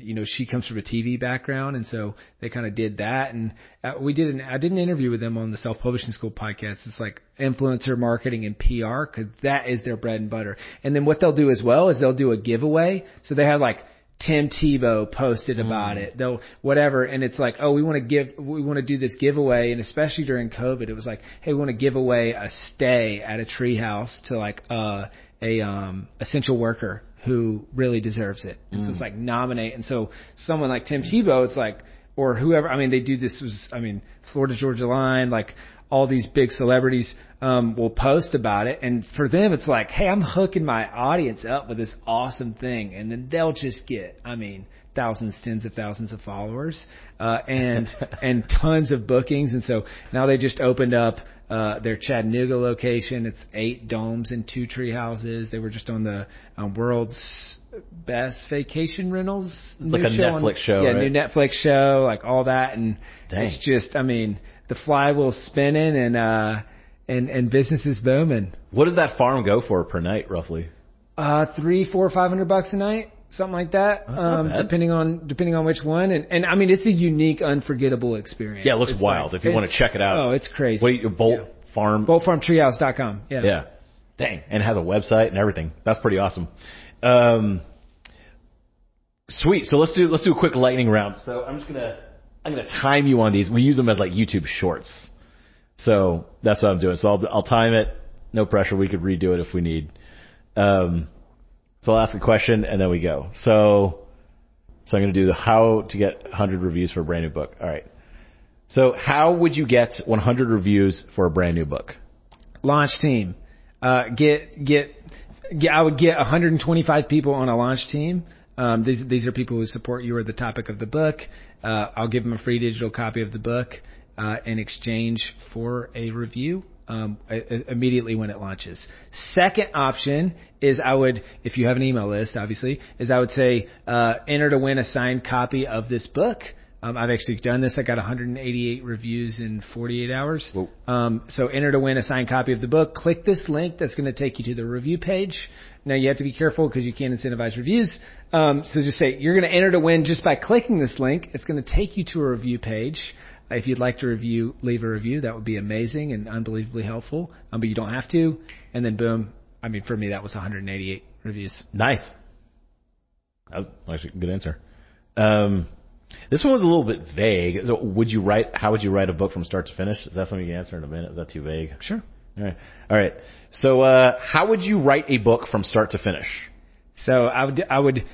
you know, she comes from a TV background. And so they kind of did that. And I did an interview with them on the Self-Publishing School podcast. It's like influencer marketing and PR, because that is their bread and butter. And then what they'll do as well is they'll do a giveaway. So they have like Tim Tebow posted about it, though, whatever. And it's like, oh, we want to do this giveaway. And especially during COVID, it was like, hey, we want to give away a stay at a treehouse to like, a essential worker who really deserves it. And so it's like nominate. And so someone like Tim Tebow, it's like, or whoever, I mean, they do this Florida Georgia Line, like all these big celebrities, will post about it. And for them, it's like, hey, I'm hooking my audience up with this awesome thing. And then they'll just get, thousands, tens of thousands of followers, and tons of bookings. And so now they just opened up, their Chattanooga location. It's 8 domes and 2 tree houses. They were just on the world's best vacation rentals. Like a Netflix show. Yeah. Right? New Netflix show, like all that. And it's just, the flywheel's spinning and business is booming. What does that farm go for per night, roughly? $300, $400, $500 a night, something like that. That's not bad. Depending on which one. And I mean, it's a unique, unforgettable experience. Yeah, it looks wild. If you want to check it out. Oh, it's crazy. Wait, BoltFarmTreehouse.com. Yeah. Yeah. Dang. And it has a website and everything. That's pretty awesome. Sweet. So let's do a quick lightning round. So I'm going to time you on these. We use them as like YouTube shorts. So that's what I'm doing. So I'll time it. No pressure. We could redo it if we need. So I'll ask a question and then we go. So I'm going to do the how to get 100 reviews for a brand new book. All right. So how would you get 100 reviews for a brand new book? Launch team. I would get 125 people on a launch team. These are people who support you or the topic of the book. I'll give them a free digital copy of the book in exchange for a review immediately when it launches. Second option is if you have an email list, obviously, is I would say enter to win a signed copy of this book. I've actually done this. I got 188 reviews in 48 hours. So enter to win a signed copy of the book. Click this link that's going to take you to the review page. Now, you have to be careful because you can't incentivize reviews. So just say you're going to enter to win just by clicking this link. It's going to take you to a review page. If you'd like to leave a review. That would be amazing and unbelievably helpful. But you don't have to. And then boom. For me, that was 188 reviews. Nice. That was actually a good answer. This one was a little bit vague. So how would you write a book from start to finish? Is that something you can answer in a minute? Is that too vague? Sure. All right. So, how would you write a book from start to finish? So I would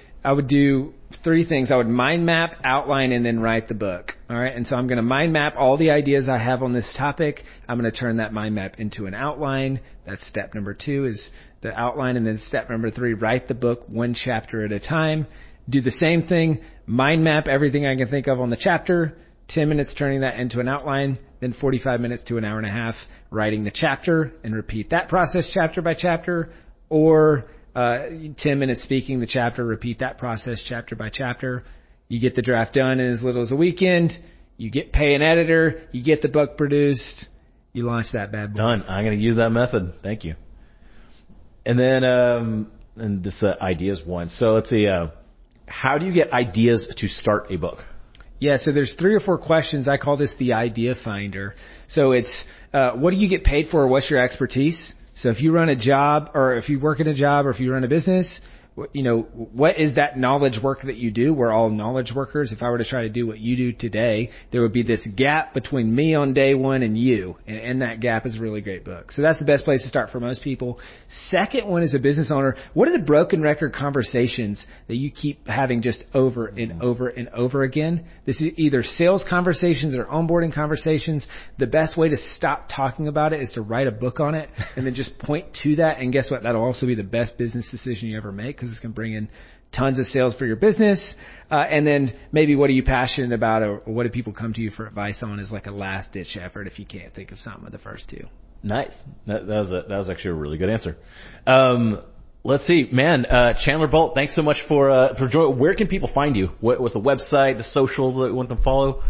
do 3 things. I would mind map, outline, and then write the book. All right. And so I'm going to mind map all the ideas I have on this topic. I'm going to turn that mind map into an outline. That's step number 2 is the outline. And then step number 3, write the book 1 chapter at a time. Do the same thing, mind map everything I can think of on the chapter, 10 minutes turning that into an outline, then 45 minutes to an hour and a half writing the chapter, and repeat that process chapter by chapter, or 10 minutes speaking the chapter, repeat that process chapter by chapter. You get the draft done in as little as a weekend. You pay an editor. You get the book produced. You launch that bad boy. Done. I'm going to use that method. Thank you. And then this ideas one. So let's see. How do you get ideas to start a book? Yeah, so there's 3 or 4 questions. I call this the idea finder. So it's what do you get paid for? What's your expertise? So if you run a job, or if you work in a job, or if you run a business, you know, what is that knowledge work that you do? We're all knowledge workers. If I were to try to do what you do today, there would be this gap between me on day one and you. And That Gap is a really great book. So that's the best place to start for most people. Second one is a business owner. What are the broken record conversations that you keep having just over and over and over again? This is either sales conversations or onboarding conversations. The best way to stop talking about it is to write a book on it and then just point to that. And guess what? That'll also be the best business decision you ever make, because it's going to bring in tons of sales for your business. And then maybe what are you passionate about, or what do people come to you for advice on as like a last ditch effort if you can't think of something with the first two. Nice. That was actually a really good answer. Let's see, man. Chandler Bolt, thanks so much for joining. Where can people find you? What was the website, the socials that you want them to follow?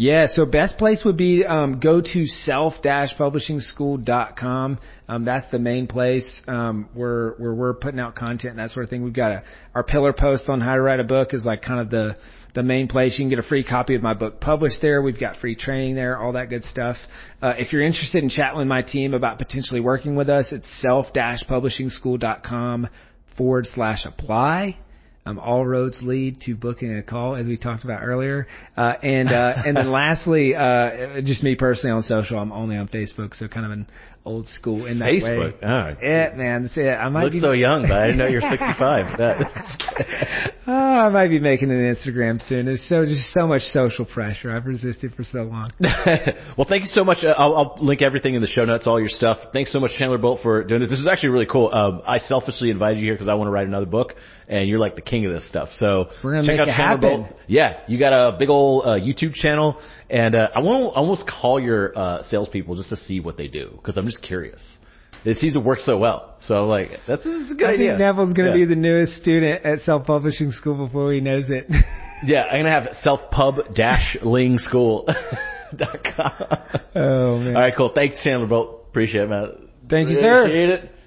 Yeah, so best place would be go to self-publishingschool.com. That's the main place where we're putting out content and that sort of thing. We've got our pillar post on how to write a book is like kind of the main place. You can get a free copy of my book published there. We've got free training there, all that good stuff. If you're interested in chatting with my team about potentially working with us, it's self-publishingschool.com/apply. All roads lead to booking a call, as we talked about earlier. And then lastly, just me personally on social. I'm only on Facebook, so kind of an old school in that way. That's it, man. That's it. I might look so young, but I didn't know you're 65. I might be making an Instagram soon. There's so much social pressure. I've resisted for so long. Well, thank you so much. I'll link everything in the show notes, all your stuff. Thanks so much, Chandler Bolt, for doing this. This is actually really cool. I selfishly invited you here because I want to write another book, and you're like the king of this stuff. So we're gonna check out Chandler Bolt. Yeah, you got a big old YouTube channel, and I want to almost call your salespeople just to see what they do, because I'm just curious. It seems to work so well. So I'm like, that's a good idea. I think Neville's going to be the newest student at Self-Publishing School before he knows it. Yeah, I'm going to have selfpub-lingschool.com. Oh, man. All right, cool. Thanks, Chandler Bolt. Appreciate it, man. Thank you, sir. Appreciate it.